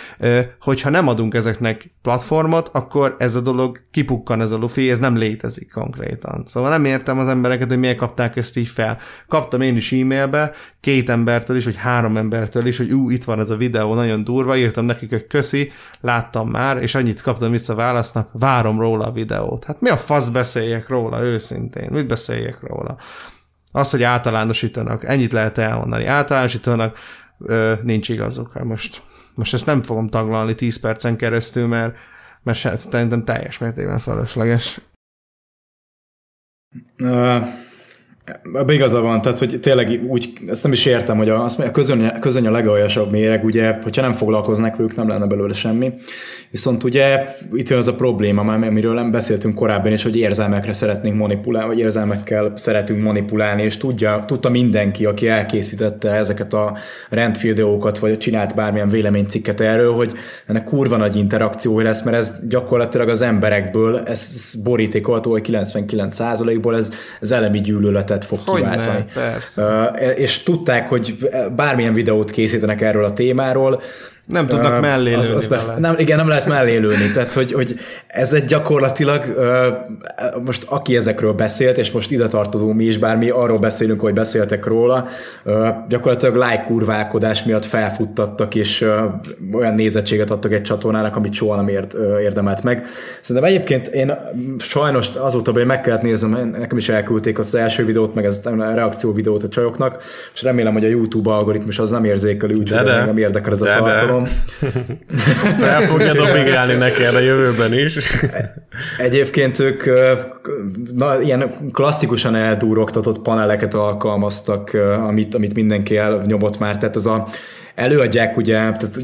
Hogyha nem adunk ezeknek platformot, akkor ez a dolog kipukkan, ez a lufi, ez nem létezik konkrétan. Szóval nem értem az embereket, hogy miért kapták ezt így fel. Kaptam én is e-mailbe, két embertől is, vagy három embertől is, hogy ú, itt van ez a videó, nagyon durva, írtam nekik, hogy köszi, láttam már, és annyit kaptam vissza válasznak, várom róla a videót. Hát mi a fasz beszéljek róla, őszintén? Mit beszéljek róla? Az, hogy általánosítanak, ennyit lehet elmondani. Általánosítanak, ö, nincs igazuk. Most, most ezt nem fogom taglalni tíz percen keresztül, mert mert szerintem teljes mértékben felesleges. Uh, igaza van, tehát hogy tényleg úgy, ezt nem is értem, hogy a, azt mondja, a közöny, közöny a legaljasabb méreg, ugye, hogyha nem foglalkoznak velük, nem lenne belőle semmi. Viszont ugye itt jön az a probléma, már amiről nem beszéltünk korábban is, hogy érzelmekre szeretnénk manipulálni, vagy érzelmekkel szeretünk manipulálni, és tudja, tudta mindenki, aki elkészítette ezeket a rendvideókat, vagy csinált bármilyen véleménycikket erről, hogy ennek kurva nagy interakció lesz, mert ez gyakorlatilag az emberekből, ez borítékolható, hogy kilencvenkilenc százalékból ez, ez elemi gyűlöletet fog kiváltani. Hogyne, és tudták, hogy bármilyen videót készítenek erről a témáról, nem tudnak uh, mellélőni. Az, az be, nem, igen, nem lehet mellélőni. Tehát, hogy, hogy ez egy gyakorlatilag uh, most aki ezekről beszélt, és most ide tartozunk mi is, bár mi arról beszélünk, hogy beszéltek róla, uh, gyakorlatilag lájkkurválkodás miatt felfuttattak, és uh, olyan nézettséget adtak egy csatornának, amit soha nem ért, uh, érdemelt meg. Szerintem egyébként én sajnos azóta, hogy meg kellett néznem, nekem is elküldték azt az első videót, meg ezt a reakció videót a csajoknak, és remélem, hogy a YouTube algoritmus az nem érzékel, úgyhogy nem érdekel ez a tartalom. Fel fogja dominálni neked a jövőben is. Egyébként ők na, ilyen klasszikusan eldúrogtatott paneleket alkalmaztak, amit, amit mindenki elnyomott már. Tehát ez a előadják, ugye, tehát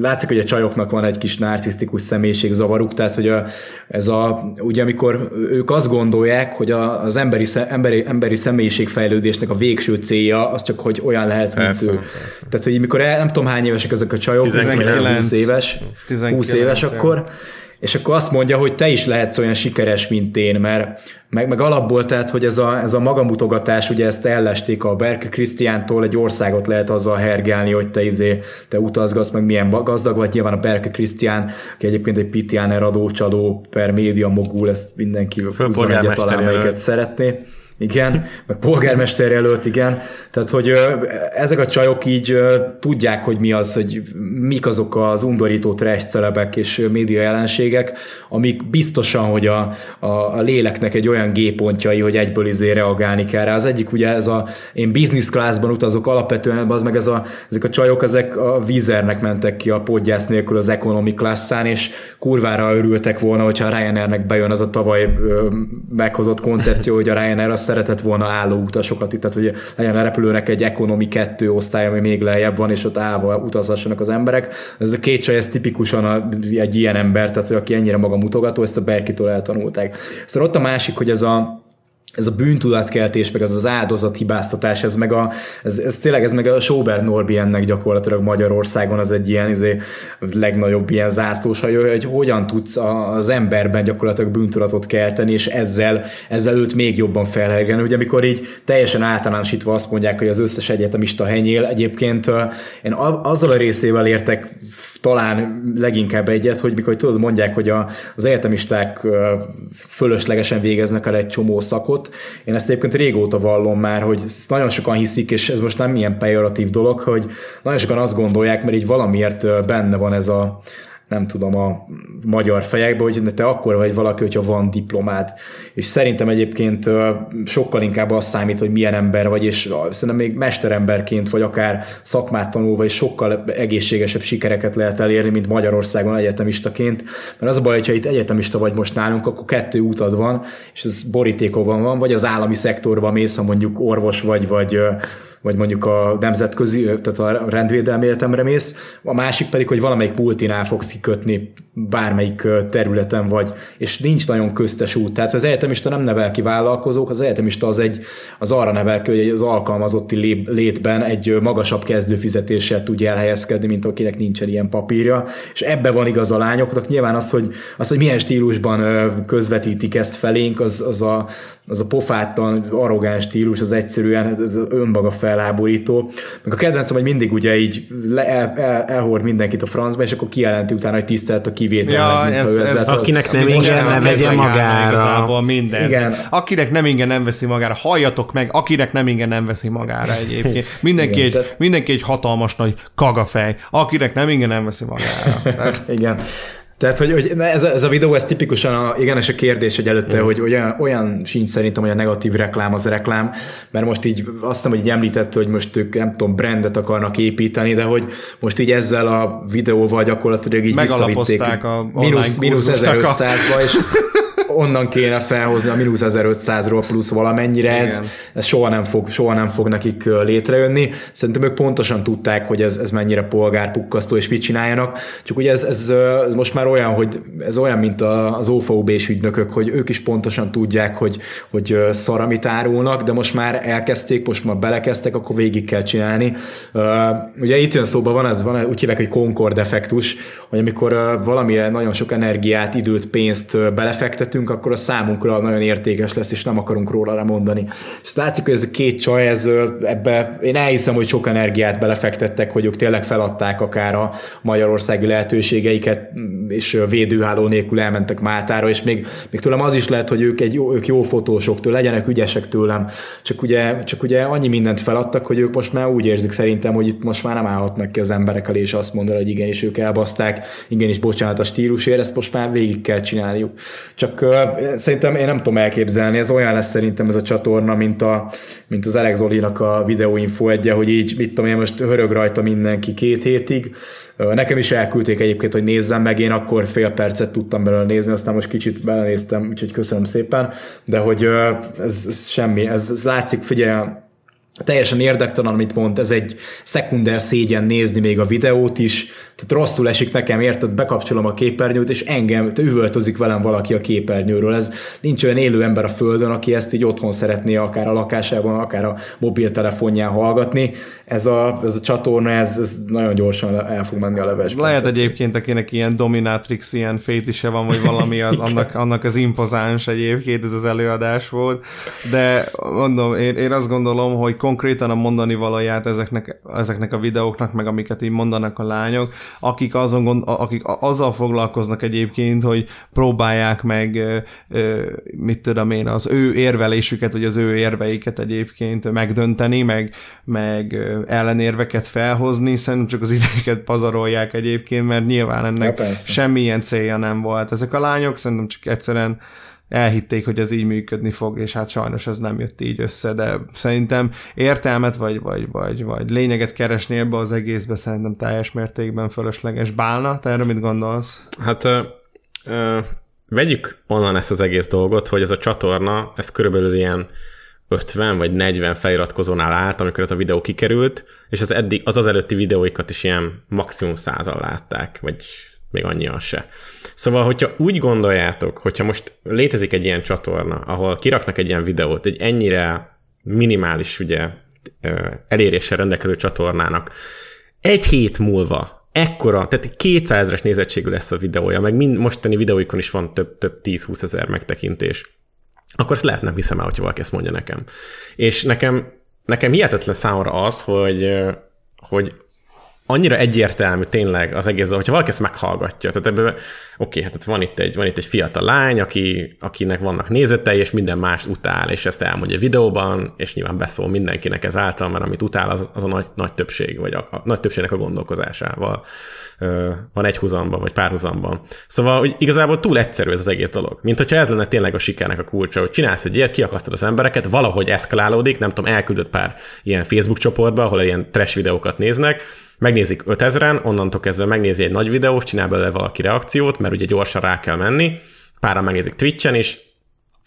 látszik, hogy a csajoknak van egy kis narcisztikus személyiségzavaruk, tehát hogy a, ez a, ugye amikor ők azt gondolják, hogy a, az emberi, emberi, emberi személyiségfejlődésnek a végső célja, az csak, hogy olyan lehet, mint persze, ő. Persze. Tehát, hogy mikor el, nem tudom hány évesek ezek a csajok, tizenkilenc, húsz éves, húsz éves akkor, és akkor azt mondja, hogy te is lehetsz olyan sikeres, mint én, mert meg, meg alapból, tehát, hogy ez a, ez a magamutogatás, ugye ezt ellesték a Berke Krisztiántól, egy országot lehet azzal hergelni, hogy te izé, te utazgatsz, meg milyen gazdag vagy. Nyilván a Berke Krisztián, aki egyébként egy pitiáner adócsaló per média mogul, ezt mindenki húzza egyet talán, melyiket szeretné. igen, meg polgármester jelölt, igen. Tehát, hogy ezek a csajok így tudják, hogy mi az, hogy mik azok az undorító trash celebek és média jelenségek, amik biztosan, hogy a, a, a léleknek egy olyan g-pontjai, hogy egyből izé reagálni kell rá. Az egyik ugye ez a, én business classban utazok alapvetően, az meg ez a, ezek a csajok, ezek a Wizernek mentek ki a podgyász nélkül az economy class-án, és kurvára örültek volna, hogyha a Ryanairnek bejön az a tavaly meghozott koncepció, hogy a Ryanair azt szeretett volna álló utasokat itt, tehát hogy legyen a repülőnek egy ekonomi kettő osztály, ami még lejjebb van, és ott állva utazhassanak az emberek. Ez a két csaj, ez tipikusan a, egy ilyen ember, tehát aki ennyire maga mutogató, ezt a Berkitől eltanulták. Szóval ott a másik, hogy ez a ez a bűntudatkeltés, meg az az áldozathibáztatás, ez meg a, ez, ez tényleg ez meg a Sóbert Norbi ennek gyakorlatilag Magyarországon az egy ilyen izé, legnagyobb ilyen zászlós hajó, hogy hogyan tudsz az emberben gyakorlatilag bűntudatot kelteni, és ezzel, ezzel őt még jobban felhergelni. Ugye amikor így teljesen általánosítva azt mondják, hogy az összes egyetemista henyél, egyébként én azzal a részével értek talán leginkább egyet, hogy mikor tudod, mondják, hogy a, az egyetemisták fölöslegesen végeznek el egy csomó szakot. Én ezt egyébként régóta vallom már, hogy nagyon sokan hiszik, és ez most nem ilyen pejoratív dolog, hogy nagyon sokan azt gondolják, mert így valamiért benne van ez a, nem tudom, a magyar fejekben, hogy te akkor vagy valaki, hogyha van diplomád. És szerintem egyébként sokkal inkább az számít, hogy milyen ember vagy, és szerintem még mesteremberként, vagy akár szakmát tanulva, és sokkal egészségesebb sikereket lehet elérni, mint Magyarországon egyetemistaként. Mert az a baj, hogyha itt egyetemista vagy most nálunk, akkor kettő útad van, és ez borítékokban van, vagy az állami szektorban mész, ha mondjuk orvos vagy, vagy vagy mondjuk a nemzetközi, tehát a rendvédelmi egyetemre mész, a másik pedig, hogy valamelyik multinál fogsz kikötni bármelyik területen vagy, és nincs nagyon köztes út. Tehát az egyetemista nem nevel ki vállalkozók, az egyetemista az, egy, az arra nevel ki, hogy az alkalmazotti létben egy magasabb kezdőfizetéssel tudja elhelyezkedni, mint akinek nincsen ilyen papírja, és ebbe van igaz a lányoknak. Nyilván az, hogy, az, hogy milyen stílusban közvetítik ezt felénk, az, az, a, az a pofátlan, arrogáns stílus, az egyszerűen az önmaga felháborító. Meg a kedvencem, hogy mindig ugye így le, el, el, elhord mindenkit a francba, és akkor kijelenti utána, hogy tisztelt a kivételnek. Ja, ez, ez akinek nem ingyen, nem vegye magára. Igen. Akinek nem ingyen, nem veszi magára. Halljatok meg, akinek nem ingyen, nem veszi magára egyébként. Mindenki, igen, egy, te... mindenki egy hatalmas nagy kagafej. Akinek nem ingyen, nem veszi magára. Tehát... igen. Tehát, hogy, hogy ez, a, ez a videó, ez tipikusan a, igen, és a kérdés, hogy előtte, mm. hogy olyan, olyan sincs szerintem, hogy a negatív reklám az reklám, mert most így azt hiszem, hogy így említette, hogy most ők nem tudom, brandet akarnak építeni, de hogy most így ezzel a videóval gyakorlatilag így visszavitték. Megalapozták mínusz ezerötszázba, és onnan kéne felhozni a mínusz ezerötszázról plusz valamennyire, ez, ez soha, nem fog, soha nem fog nekik létrejönni. Szerintem ők pontosan tudták, hogy ez, ez mennyire polgárpukkasztó, és mit csináljanak. Csak ugye ez, ez, ez most már olyan, hogy ez olyan, mint az o ef o bé-s ügynökök, hogy ők is pontosan tudják, hogy, hogy szar, amit árulnak, de most már elkezdték, most már belekezdtek, akkor végig kell csinálni. Ugye itt olyan szóban van, ez van, úgy hívják, hogy Concord effektus, hogy amikor valami nagyon sok energiát, időt, pénzt belefektetünk, akkor a számunkra nagyon értékes lesz, és nem akarunk róla lemondani. És látszik, hogy ez a két csaj, ez, ebbe én elhiszem, hogy sok energiát belefektettek, hogy ők tényleg feladták akár a magyarországi lehetőségeiket, és védőháló nélkül elmentek Máltára, és még, még tőlem az is lehet, hogy ők, egy, ők jó fotósoktól legyenek ügyesek tőlem, csak ugye, csak ugye annyi mindent feladtak, hogy ők most már úgy érzik szerintem, hogy itt most már nem állhatnak ki az emberek elé, és azt mondani, hogy igenis ők elbaszták, igenis bocsánat a stílusért, ezt most már végig kell csinálniuk. Csak szerintem én nem tudom elképzelni, ez olyan lesz szerintem ez a csatorna, mint, a, mint az Elek Zolinak a videóinfo egye, hogy így, mit tudom én, most hörög rajta mindenki két hétig. Nekem is elküldték egyébként, hogy nézzem meg, én akkor fél percet tudtam belőle nézni, aztán most kicsit belenéztem, úgyhogy köszönöm szépen, de hogy ez, ez semmi, ez, ez látszik, figyelj, teljesen érdektelen, amit mond, ez egy szekunder szégyen nézni még a videót is, tehát rosszul esik nekem, érted, bekapcsolom a képernyőt, és engem, te üvöltözik velem valaki a képernyőről, ez nincs olyan élő ember a földön, aki ezt így otthon szeretné akár a lakásában, akár a mobiltelefonján hallgatni, ez a, ez a csatorna, ez, ez nagyon gyorsan el fog menni a levesbe. Lehet egyébként, akinek ilyen dominatrix, ilyen fétise van, vagy valami, az, annak, annak az impozáns egyébként, ez az előadás volt, de mondom, én, én azt gondolom, hogy konkrétan a mondani valóját ezeknek, ezeknek a videóknak, meg amiket így mondanak a lányok, akik, azon, akik azzal foglalkoznak egyébként, hogy próbálják meg, mit tudom én, az ő érvelésüket, vagy az ő érveiket egyébként megdönteni, meg, meg ellenérveket felhozni, szerintem csak az idejüket pazarolják egyébként, mert nyilván ennek ja, semmilyen célja nem volt. Ezek a lányok szerintem csak egyszerűen elhitték, hogy ez így működni fog, és hát sajnos ez nem jött így össze, de szerintem értelmet vagy, vagy, vagy, vagy lényeget keresni ebbe az egészbe szerintem teljes mértékben fölösleges. Bálna, te erről mit gondolsz? Hát ö, ö, vegyük onnan ezt az egész dolgot, hogy ez a csatorna, ez körülbelül ilyen ötven vagy negyven feliratkozónál állt, amikor ez a videó kikerült, és az, eddig, az az előtti videóikat is ilyen maximum százal látták, vagy még annyian se. Szóval, hogyha úgy gondoljátok, hogyha most létezik egy ilyen csatorna, ahol kiraknak egy ilyen videót, egy ennyire minimális ugye, eléréssel rendelkező csatornának, egy hét múlva ekkora, tehát kétszázezres nézettségű lesz a videója, meg mind, mostani videóikon is van több, több tíz-húszezer megtekintés, akkor ezt lehet nem hiszem el, hogyha valaki ezt mondja nekem. És nekem, nekem hihetetlen számomra az, hogy, hogy annyira egyértelmű tényleg az egész, hogyha valaki ezt meghallgatja. Tehát ebből, oké, hát van itt egy, van itt egy fiatal lány, aki, akinek vannak nézetei, és minden mást utál, és ezt elmondja videóban, és nyilván beszól mindenkinek ezáltal, mert amit utál, az, az a nagy, nagy többség, vagy a, a nagy többségnek a gondolkozásával Ö, van egy huzamban, vagy pár huzamban. Szóval hogy igazából túl egyszerű ez az egész dolog. Mint hogyha ez lenne tényleg a sikernek a kulcsa, hogy csinálsz egy ilyet, kiakasztod az embereket, valahogy eszkalálódik, nem tudom, elküldött pár ilyen Facebook csoportba, ahol ilyen trash videókat néznek, megnézik ötezren, onnantól kezdve megnézi egy nagy videót, csinál belőle valaki reakciót, mert ugye gyorsan rá kell menni, páran megnézik Twitchen is,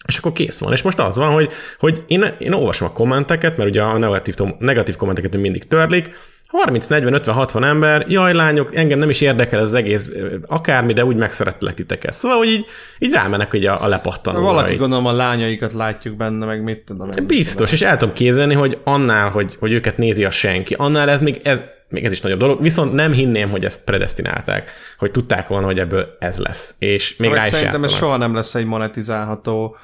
és akkor kész van. És most az van, hogy, hogy én, én olvasom a kommenteket, mert ugye a negatív, negatív kommenteket mindig törlik, harminc, negyven, ötven, hatvan ember, jaj lányok, engem nem is érdekel ez az egész akármi, de úgy megszerettelek titeket. Szóval, hogy így, így rámennek ugye a, a lepattanóra. Valaki így. Gondolom a lányaikat látjuk benne, meg mit tudom. Biztos, tudom. És el tudom képzelni, hogy annál, hogy, hogy őket nézi a senki, annál ez még ez, még ez is nagyobb dolog, viszont nem hinném, hogy ezt predesztinálták, hogy tudták volna, hogy ebből ez lesz. És még rá is játszanak. Szerintem ez soha nem lesz egy monetizálható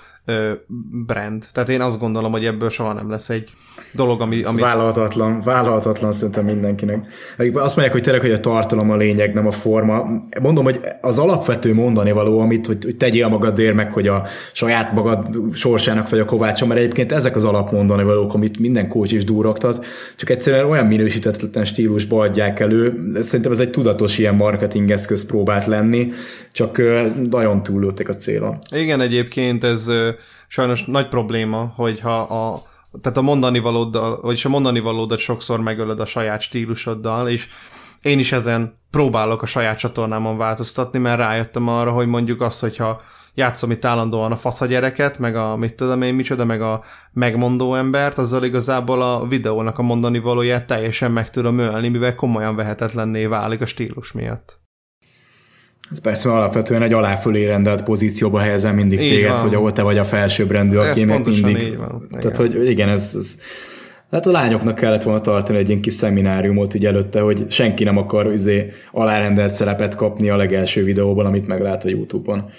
brand. Tehát én azt gondolom, hogy ebből soha nem lesz egy dolog, ami... ami... Vállalhatatlan, vállalhatatlan szerintem mindenkinek. Azt mondják, hogy tényleg, hogy a tartalom a lényeg, nem a forma. Mondom, hogy az alapvető mondani való, amit, hogy, hogy tegyél magadért meg, hogy a saját magad sorsának vagy a kovácsa, mert egyébként ezek az alapmondani valók, amit minden coach is dúrogtat, csak egyszerűen olyan minősítetlen stílusba adják elő. Szerintem ez egy tudatos ilyen marketing eszköz próbált lenni, csak nagyon túllőttek a célon. Igen, egyébként ez sajnos nagy probléma, hogyha a, tehát a mondani valóddal, vagyis a mondani valódat sokszor megölöd a saját stílusoddal, és én is ezen próbálok a saját csatornámon változtatni, mert rájöttem arra, hogy mondjuk azt, hogyha játszom itt állandóan a fasz a gyereket, meg a mit tudom én micsoda, meg a megmondó embert, azzal igazából a videónak a mondani valóját teljesen meg tudom ölni, mivel komolyan vehetetlenné válik a stílus miatt. Ez persze alapvetően egy aláfölé rendelt pozícióba helyezem mindig így téged, van. Hogy ahol te vagy a felsőbbrendű, aki meg mindig... Van, igen. Tehát, hogy igen, ez, ez... Hát a lányoknak kellett volna tartani egy ilyen kis szemináriumot így előtte, hogy senki nem akar izé, alárendelt szerepet kapni a legelső videóban, amit meglát a YouTube-on.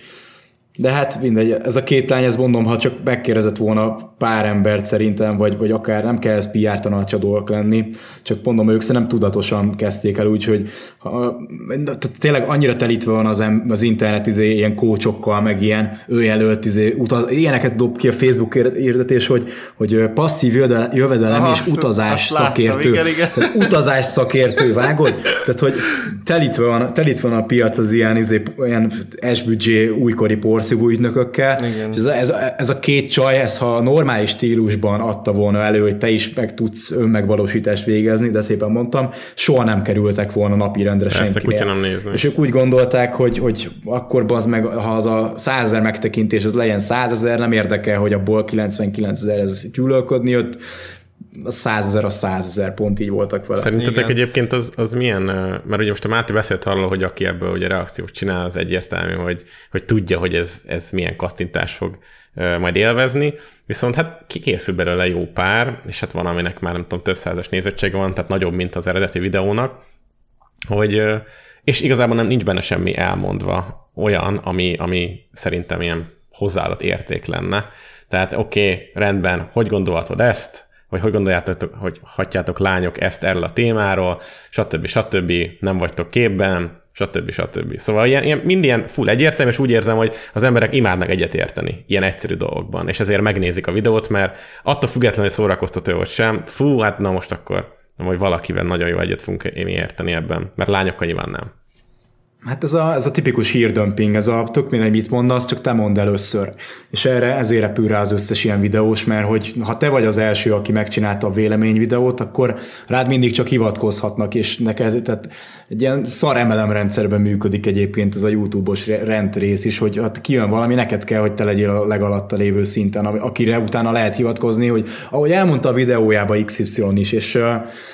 De hát mindegy, ez a két lány, ezt mondom, ha csak megkérdezett volna pár embert szerintem, vagy, vagy akár nem kell ez pé er tanácsa dolgok lenni, csak mondom, ők szerintem tudatosan kezdték el úgy, hogy ha, tényleg annyira telítve van az, az internet izé, ilyen kócsokkal, meg ilyen őjelölt, izé, utaz, ilyeneket dob ki a Facebook érdetés, hogy, hogy passzív jövedelem aha, és utazás szakértő. Láttam, igen, igen. Utazás szakértő, vágod? Tehát, hogy telítve van, telítve van a piac az ilyen, izé, ilyen S-büdzsé újkori porsz, ügynökökkel, és ez, ez, ez a két csaj, ez ha normális stílusban adta volna elő, hogy te is meg tudsz önmegvalósítást végezni, de szépen mondtam, soha nem kerültek volna napirendre senkinél. És ők úgy gondolták, hogy, hogy akkor bazd meg, ha az a százezer megtekintés, az legyen százezer, nem érdekel, hogy abból kilencvenkilencezer ez gyűlölködni jött, a százezer a százezer, pont így voltak vele. Szerintetek igen. Egyébként az, az milyen, mert ugye most a Máté beszélt arról, hogy aki ebből ugye reakciót csinál, az egyértelmű, hogy, hogy tudja, hogy ez, ez milyen kattintás fog majd élvezni, viszont hát kikészül belőle jó pár, és hát van, aminek már nem tudom, több százas nézettsége van, tehát nagyobb, mint az eredeti videónak, hogy, és igazából nem nincs benne semmi elmondva olyan, ami, ami szerintem ilyen hozzáadott érték lenne. Tehát oké, okay, rendben, hogy gondolhatod ezt, vagy hogy gondoljátok, hogy hagyjátok lányok ezt erről a témáról, stb. stb. Nem vagytok képben, stb. stb. Szóval ilyen, ilyen, mind ilyen full egyértelmű, és úgy érzem, hogy az emberek imádnak egyetérteni ilyen egyszerű dolgokban, és ezért megnézik a videót, mert attól függetlenül szórakoztató vagy sem, fú, hát na most akkor, vagy valakivel nagyon jó egyet fogunk érteni ebben, mert lányokkal nyilván nem. Hát ez a, ez a tipikus hírdömping, ez a tök mindegy, mit mondasz, csak te mondd először. És erre ezért repül rá az összes ilyen videós, mert hogy ha te vagy az első, aki megcsinálta a véleményvideót, akkor rád mindig csak hivatkozhatnak, és neked, tehát egy ilyen szar em el em rendszerben működik egyébként ez a YouTube-os rendrész is, hogy hát kijön valami, neked kell, hogy te legyél a legalatta lévő szinten, akire utána lehet hivatkozni, hogy ahogy elmondta a videójába iksz ipszilon is, és,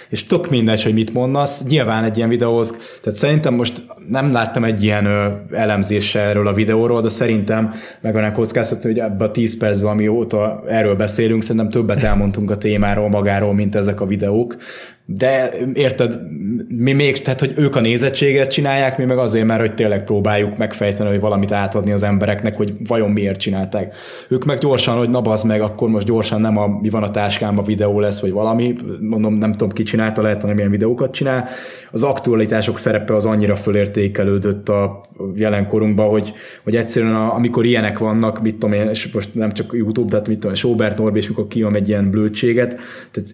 és tök mindegy, hogy mit mondasz, nyilván egy ilyen videóhoz, tehát szerintem most nem láttam egy ilyen ö, elemzéssel erről a videóról, de szerintem meg van a kockázat, hogy ebben a tíz percben, amióta erről beszélünk, szerintem többet elmondtunk a témáról, magáról, mint ezek a videók. De érted, mi még, tehát hogy ők a nézettséget csinálják, mi meg azért már, hogy tényleg próbáljuk megfejteni, hogy valamit átadni az embereknek, hogy vajon miért csinálták. Ők meg gyorsan, hogy na bazd meg, akkor most gyorsan nem a mi van a táskámban videó lesz, vagy valami, mondom, nem tudom ki csinálta, lehet, hanem ilyen videókat csinál. Az aktualitások szerepe az annyira fölértékelődött a jelenkorunkban, hogy, hogy egyszerűen a, amikor ilyenek vannak, mit tudom én, és most nem csak YouTube, tehát mit tudom, Sobert Norbi, és mikor kijön egy ilyen blödséget, tehát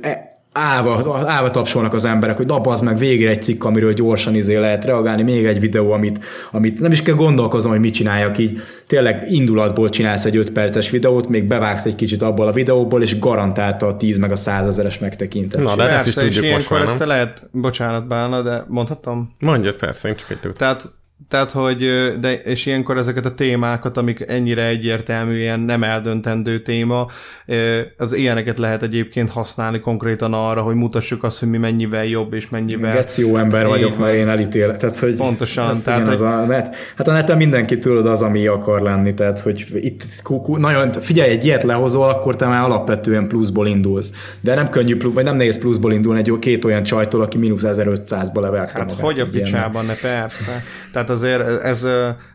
e, Álva, álva tapsolnak az emberek, hogy na bazd meg, végre egy cikk, amiről gyorsan izé lehet reagálni, még egy videó, amit, amit nem is kell gondolkozom, hogy mit csináljak így. Tényleg indulatból csinálsz egy öt perces videót, még bevágsz egy kicsit abból a videóból, és garantálta a tíz meg a százezeres megtekintés. Na, de persze, ezt is tudjuk most már, nem? Lehet, bocsánat Bálna, de mondhatom? Mondjad persze, én csak egy tőt. Tehát, tehát, hogy, de, és ilyenkor ezeket a témákat, amik ennyire egyértelműen nem eldöntendő téma, az ilyeneket lehet egyébként használni konkrétan arra, hogy mutassuk azt, hogy mi mennyivel jobb, és mennyivel... Geció ember vagyok, mert én elítélek. Tehát, hogy pontosan. Tehát, hogy... a net. Hát a neten mindenki tőled az, ami akar lenni, tehát, hogy itt kukú, nagyon, figyelj, egy ilyet lehozol, akkor te már alapvetően pluszból indulsz. De nem könnyű, vagy nem nehéz pluszból indulni egy két olyan csajtól, aki mínusz ezerötszázba levágta. Hát magát, hogy a picsában, ne persze. Tehát azért ez, ez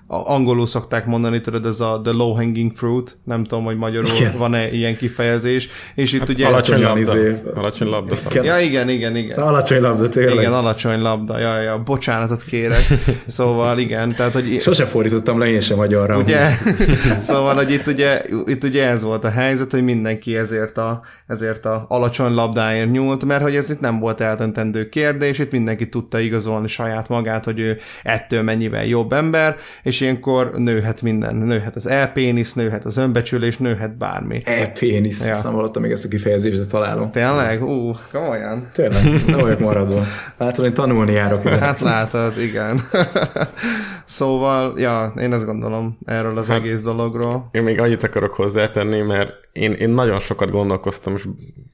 angolul szokták mondani, tudod, ez a the low hanging fruit, nem tudom, hogy magyarul igen. Van-e ilyen kifejezés, és itt hát ugye... Alacsony labda. Izé. Alacsony labda. Ja, igen, igen, igen. Alacsony labda, tényleg. Igen, alacsony labda, ja, ja, bocsánatot kérek. Szóval igen, tehát, hogy... Sose fordítottam le én sem magyarra. Ugye? Szóval, hogy itt ugye, itt ugye ez volt a helyzet, hogy mindenki ezért a, ezért a alacsony labdáért nyúlt, mert hogy ez itt nem volt eldöntendő kérdés, itt mindenki tudta igazolni saját magát, hogy ő ettől mennyivel jobb ember, és ilyenkor nőhet minden. Nőhet az elpénisz, nőhet az önbecsülés, nőhet bármi. Elpénisz. Ja. Számolottam még ezt a kifejezést, de találom. Tényleg? Ú, komolyan. Tényleg, nem vagyok maradva. Látod, én tanulni járok. Ide. Hát látod, igen. Szóval, ja, én ezt gondolom erről az hát, egész dologról. Én még annyit akarok hozzátenni, mert én, én nagyon sokat gondolkoztam, és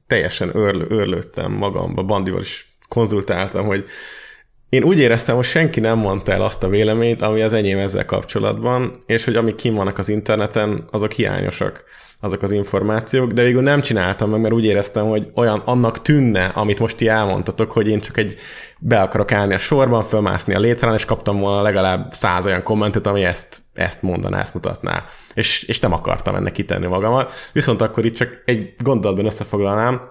teljesen őrl- őrlődtem magamba. Bandival is konzultáltam, hogy én úgy éreztem, hogy senki nem mondta el azt a véleményt, ami az enyém ezzel kapcsolatban, és hogy amik kim vannak az interneten, azok hiányosak, azok az információk, de végül nem csináltam meg, mert úgy éreztem, hogy olyan annak tűnne, amit most ti elmondtatok, hogy én csak egy be akarok állni a sorban, fölmászni a létrán, és kaptam volna legalább száz olyan kommentet, ami ezt, ezt mondaná, ezt mutatná. És, és nem akartam ennek kitenni magamat. Viszont akkor itt csak egy gondolatban összefoglalnám.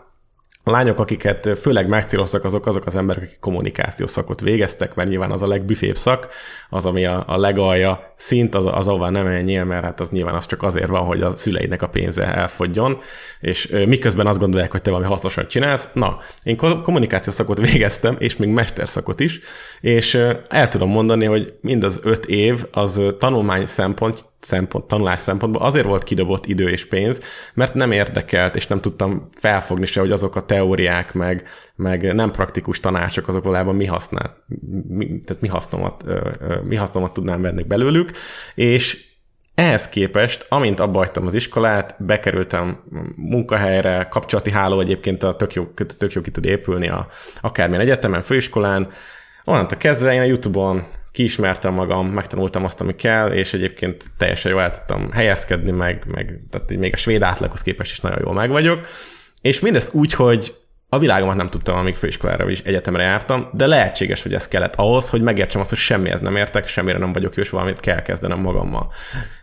A lányok, akiket főleg megcéloztak, azok azok az emberek, akik kommunikációs szakot végeztek, mert nyilván az a legbüfébb szak, az, ami a, a legalja szint, az, az ahová nem menjél, mert hát az nyilván az csak azért van, hogy a szüleidnek a pénze elfogjon, és miközben azt gondolják, hogy te valami hasznosat csinálsz. Na, én kommunikációs szakot végeztem, és még mesterszakot is, és el tudom mondani, hogy mind az öt év az tanulmány szempont, Szempont, tanulás szempontból azért volt kidobott idő és pénz, mert nem érdekelt, és nem tudtam felfogni se, hogy azok a teóriák, meg, meg nem praktikus tanácsok, azok valójában mi használt, mi, tehát mi hasznomat, mi hasznomat tudnám venni belőlük, és ehhez képest, amint abba hagytam az iskolát, bekerültem munkahelyre, kapcsolati háló egyébként a tök jó, tök jó ki tud épülni a, akármilyen egyetemen, főiskolán, onnantól kezdve én a YouTube-on kiismertem magam, megtanultam azt, ami kell, és egyébként teljesen jól el tudtam helyezkedni, meg, meg tehát még a svéd átlaghoz képest is nagyon jól megvagyok. És mindezt úgy, hogy A világomat nem tudtam, amíg főiskolára is egyetemre jártam, de lehetséges, hogy ez kellett ahhoz, hogy megértsem azt, hogy semmihez nem értek, semmire nem vagyok jó, és valamit kell kezdenem magammal.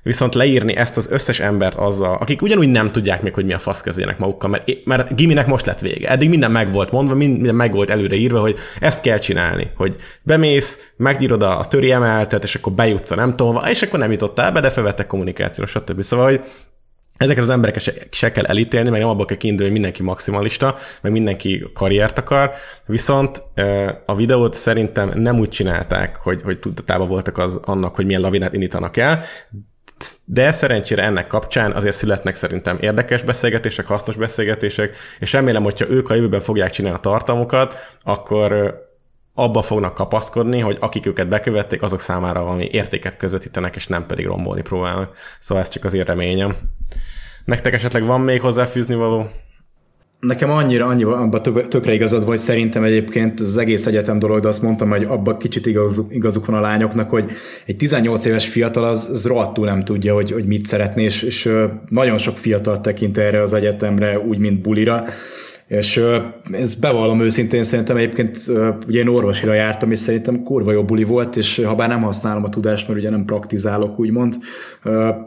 Viszont leírni ezt az összes embert azzal, akik ugyanúgy nem tudják még, hogy mi a fasz kezdjenek magukkal, mert, mert giminek most lett vége. Eddig minden meg volt mondva, minden meg volt előre írva, hogy ezt kell csinálni, hogy bemész, megnyírod a töri emeltet, és akkor bejutsz a nem tudom, és akkor nem jutottál be, de felvettek kommunikációra, stb. Szóval, hogy ezeket az embereket se, se kell elítélni, mert nem abból kell kiindulni, hogy mindenki maximalista, meg mindenki karriert akar, viszont a videót szerintem nem úgy csinálták, hogy, hogy tudatában voltak az, annak, hogy milyen lavinát indítanak el, de szerencsére ennek kapcsán azért születnek szerintem érdekes beszélgetések, hasznos beszélgetések, és remélem, hogyha ők a jövőben fogják csinálni a tartalmukat, akkor abba fognak kapaszkodni, hogy akik őket bekövették, azok számára valami értéket közvetítenek, és nem pedig rombolni próbálnak. Szóval ez csak az én reményem. Nektek esetleg van még hozzáfűzni való? Nekem annyira, annyira abban tökre igazad volt, szerintem egyébként az egész egyetem dolog, de azt mondtam, hogy abban kicsit igazuk, igazuk van a lányoknak, hogy egy tizennyolc éves fiatal az, az rohadtul nem tudja, hogy, hogy mit szeretné, és, és nagyon sok fiatal tekint erre az egyetemre, úgy, mint bulira. És ezt bevallom őszintén, szerintem egyébként ugye én orvosira jártam, és szerintem kurva jó buli volt, és ha bár nem használom a tudást, mert ugye nem praktizálok, úgymond,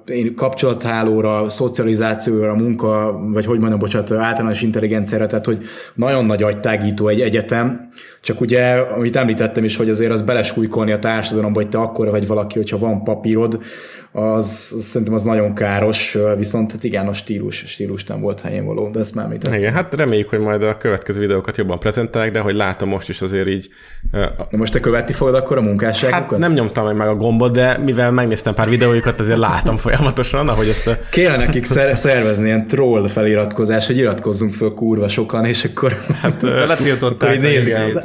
én kapcsolathálóra, szocializációra, munka, vagy hogy mondjam, bocsánat, általános intelligenciára, tehát hogy nagyon nagy agytágító egy egyetem, csak ugye, amit említettem is, hogy azért az belesújkolni a társadalomba, hogy te akkora vagy valaki, hogyha van papírod, az, az szerintem az nagyon káros, viszont hát igen, a stílus, stílus nem volt helyén való, de ezt már említettem. Igen, hát reméljük, hogy majd a következő videókat jobban prezentálják, de hogy látom most is azért így... De most te követni fogod akkor a munkásságokat? Hát nem nyomtam meg a gombot, de mivel megnéztem pár videóikat, azért látom folyamatosan, ahogy ezt a... Kéne nekik szervezni ilyen troll feliratkozás, hogy iratkozzunk föl kurva sokan, és akkor... Hát letiltották.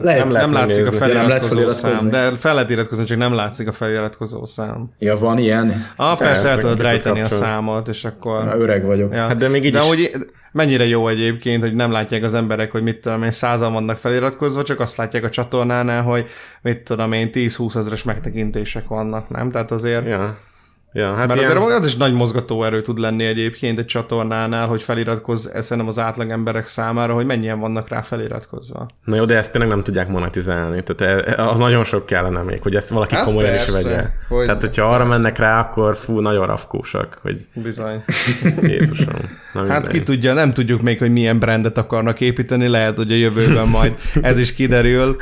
Lehet, nem, nem látszik nézni. A feliratkozó de szám, de fel lehet iratkozni, csak nem látszik a feliratkozó szám. Ja, van ilyen? Ah, persze el tudod rejteni a számot, és akkor... Na, öreg vagyok. Ja. Hát de még így de is... Hogy mennyire jó egyébként, hogy nem látják az emberek, hogy mit tudom én, százan vannak feliratkozva, csak azt látják a csatornánál, hogy mit tudom én, tíz-húsz ezeres megtekintések vannak, nem? Tehát azért... Ja. Ja, hát mert ilyen... azért az is nagy mozgatóerő tud lenni egyébként egy csatornánál, hogy feliratkozz, szerintem az átlag emberek számára, hogy mennyien vannak rá feliratkozva. Na jó, de ezt tényleg nem tudják monetizálni, tehát az nagyon sok kellene még, hogy ezt valaki hát komolyan persze, is vegye. Hogy tehát, hogyha persze. Arra mennek rá, akkor fú, nagyon rafkósak, hogy... Bizony. Jézusom. Hát ki tudja, nem tudjuk még, hogy milyen brandet akarnak építeni, lehet, hogy a jövőben majd ez is kiderül.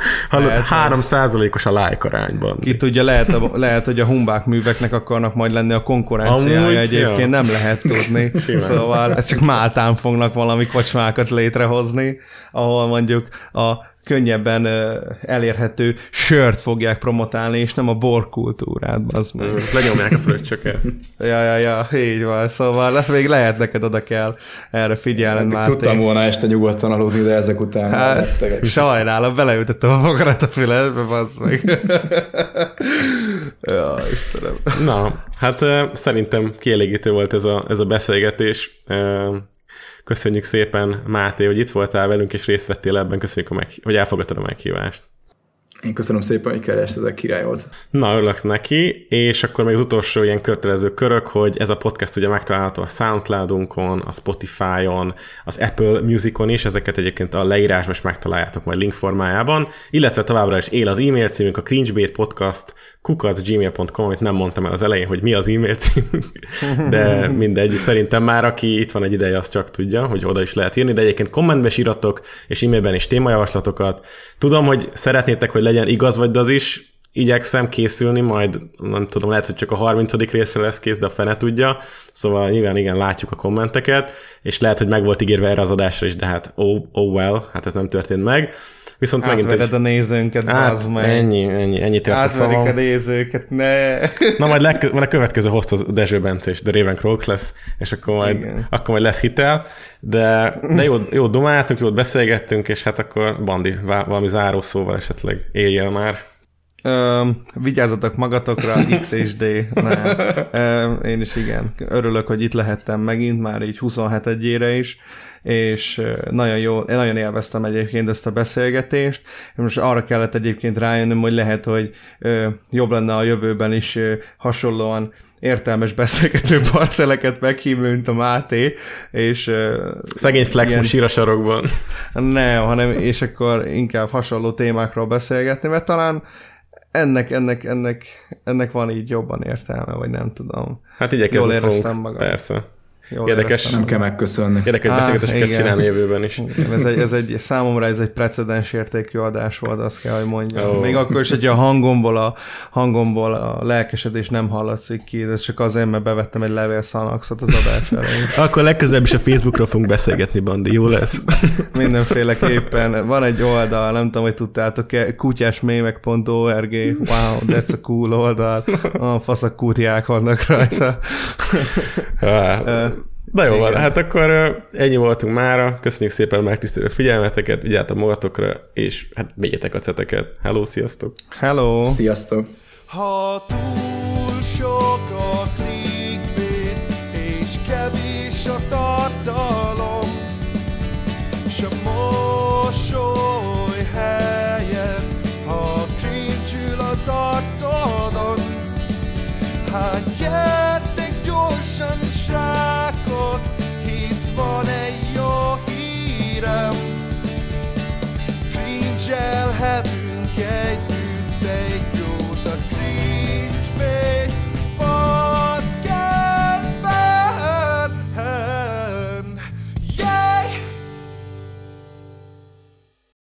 Három százalékos a like arányban. Ki tudja, lehet, a, lehet, hogy a humbák műveknek akarnak majd lenni a konkurenciája. Amúgy, egyébként ja. Nem lehet tudni. Szóval csak Máltán fognak valami kocsmákat létrehozni, ahol mondjuk a könnyebben elérhető sört fogják promotálni, és nem a borkultúrát. Lenyomják a fröccsöket. Ja, ja, ja, így van. Szóval még lehet neked oda kell erre figyelned, Máté. Tudtam volna este nyugodtan aludni, de ezek után hát, sajnálom, beleütöttem a fogarat a fületbe, bassz meg. Ja, Istenem. Na, hát szerintem kielégítő volt ez a, ez a beszélgetés. Köszönjük szépen, Máté, hogy itt voltál velünk, és részt vettél ebben. Köszönjük, a meg, hogy elfogadtad a meghívást. Én köszönöm szépen, hogy kerestezek, király volt. Na, örülök neki, és akkor még az utolsó ilyen kötelező körök, hogy ez a podcast ugye megtalálható a Soundcloudunkon, a Spotify-on, az Apple Musicon is, ezeket egyébként a leírásban is megtaláljátok majd link formájában, illetve továbbra is él az e-mail címünk, a Cringebait Podcast kukac gmail pont com, amit nem mondtam el az elején, hogy mi az e-mail címünk, de mindegy, szerintem már aki itt van egy ideje, az csak tudja, hogy oda is lehet írni, de egyébként kommentbe is iratok, és e-mailben is témajavaslatokat. Tudom, hogy szeretnétek, hogy legyen igaz vagy daz is, igyekszem készülni, majd nem tudom, lehet, hogy csak a harmincadik részre lesz kész, de a fene tudja, szóval nyilván igen, látjuk a kommenteket, és lehet, hogy meg volt ígérve erre az adásra is, de hát oh, oh well, hát ez nem történt meg. Viszont átvered megint, hogy... a nézőnket, hát, meg. Ennyi, ennyi, ennyit ért a szavam. Átverik a nézőket, ne! Na majd, le, majd a következő host az Dezső Bence és The Raven Crocs lesz, és akkor majd, akkor majd lesz hitel, de, de jó, jó domáltunk, jót beszélgettünk, és hát akkor Bandi valami zárószóval esetleg éljél már. Um, vigyázzatok magatokra, X és D. Nem. Um, én is igen. Örülök, hogy itt lehettem megint, már így huszonhetedjére is, és nagyon jó, én nagyon élveztem egyébként ezt a beszélgetést. Most arra kellett egyébként rájönnöm, hogy lehet, hogy ö, jobb lenne a jövőben is ö, hasonlóan értelmes beszélgető partnereket meghívni, mint a Máté, és... Ö, szegény flex ilyen... most sír a sarokban. Nem, hanem és akkor inkább hasonló témákról beszélgetni, mert talán ennek, ennek, ennek, ennek van így jobban értelme, vagy nem tudom. Hát igyekezni fogunk. Jól éreztem magam. Persze. Jól érdekes, nem magam. Kell megköszönni. Érdekes ah, beszélgetéseket csinálni jövőben is. Igen, ez egy, ez egy, számomra ez egy precedens értékű adás volt, azt kell, hogy mondjam. Oh. Még akkor is, hogy a hangomból a, hangomból a lelkesedés nem hallatszik ki, de csak azért, mert bevettem egy levélszanaxot az adás elején. Akkor legközelebb is a Facebookról fogunk beszélgetni, Bandi, jó lesz? Mindenféleképpen. Van egy oldal, nem tudom, hogy tudtátok-e, kutyásmémek pont org, wow, that's a cool oldal, a faszak kutyák vannak rajta. Ah. Na jó, van, hát akkor ennyi voltunk mára, köszönjük szépen a megtisztelő figyelmeteket, vigyázzatok magatokra, és hát vegyetek a ceteket. Hello, sziasztok! Hello! Sziasztok! Ha túl sok a clickbait, és kevés a tartalom, s a mosoly helyen, ha cringe-ül az arcodon, hát gyere!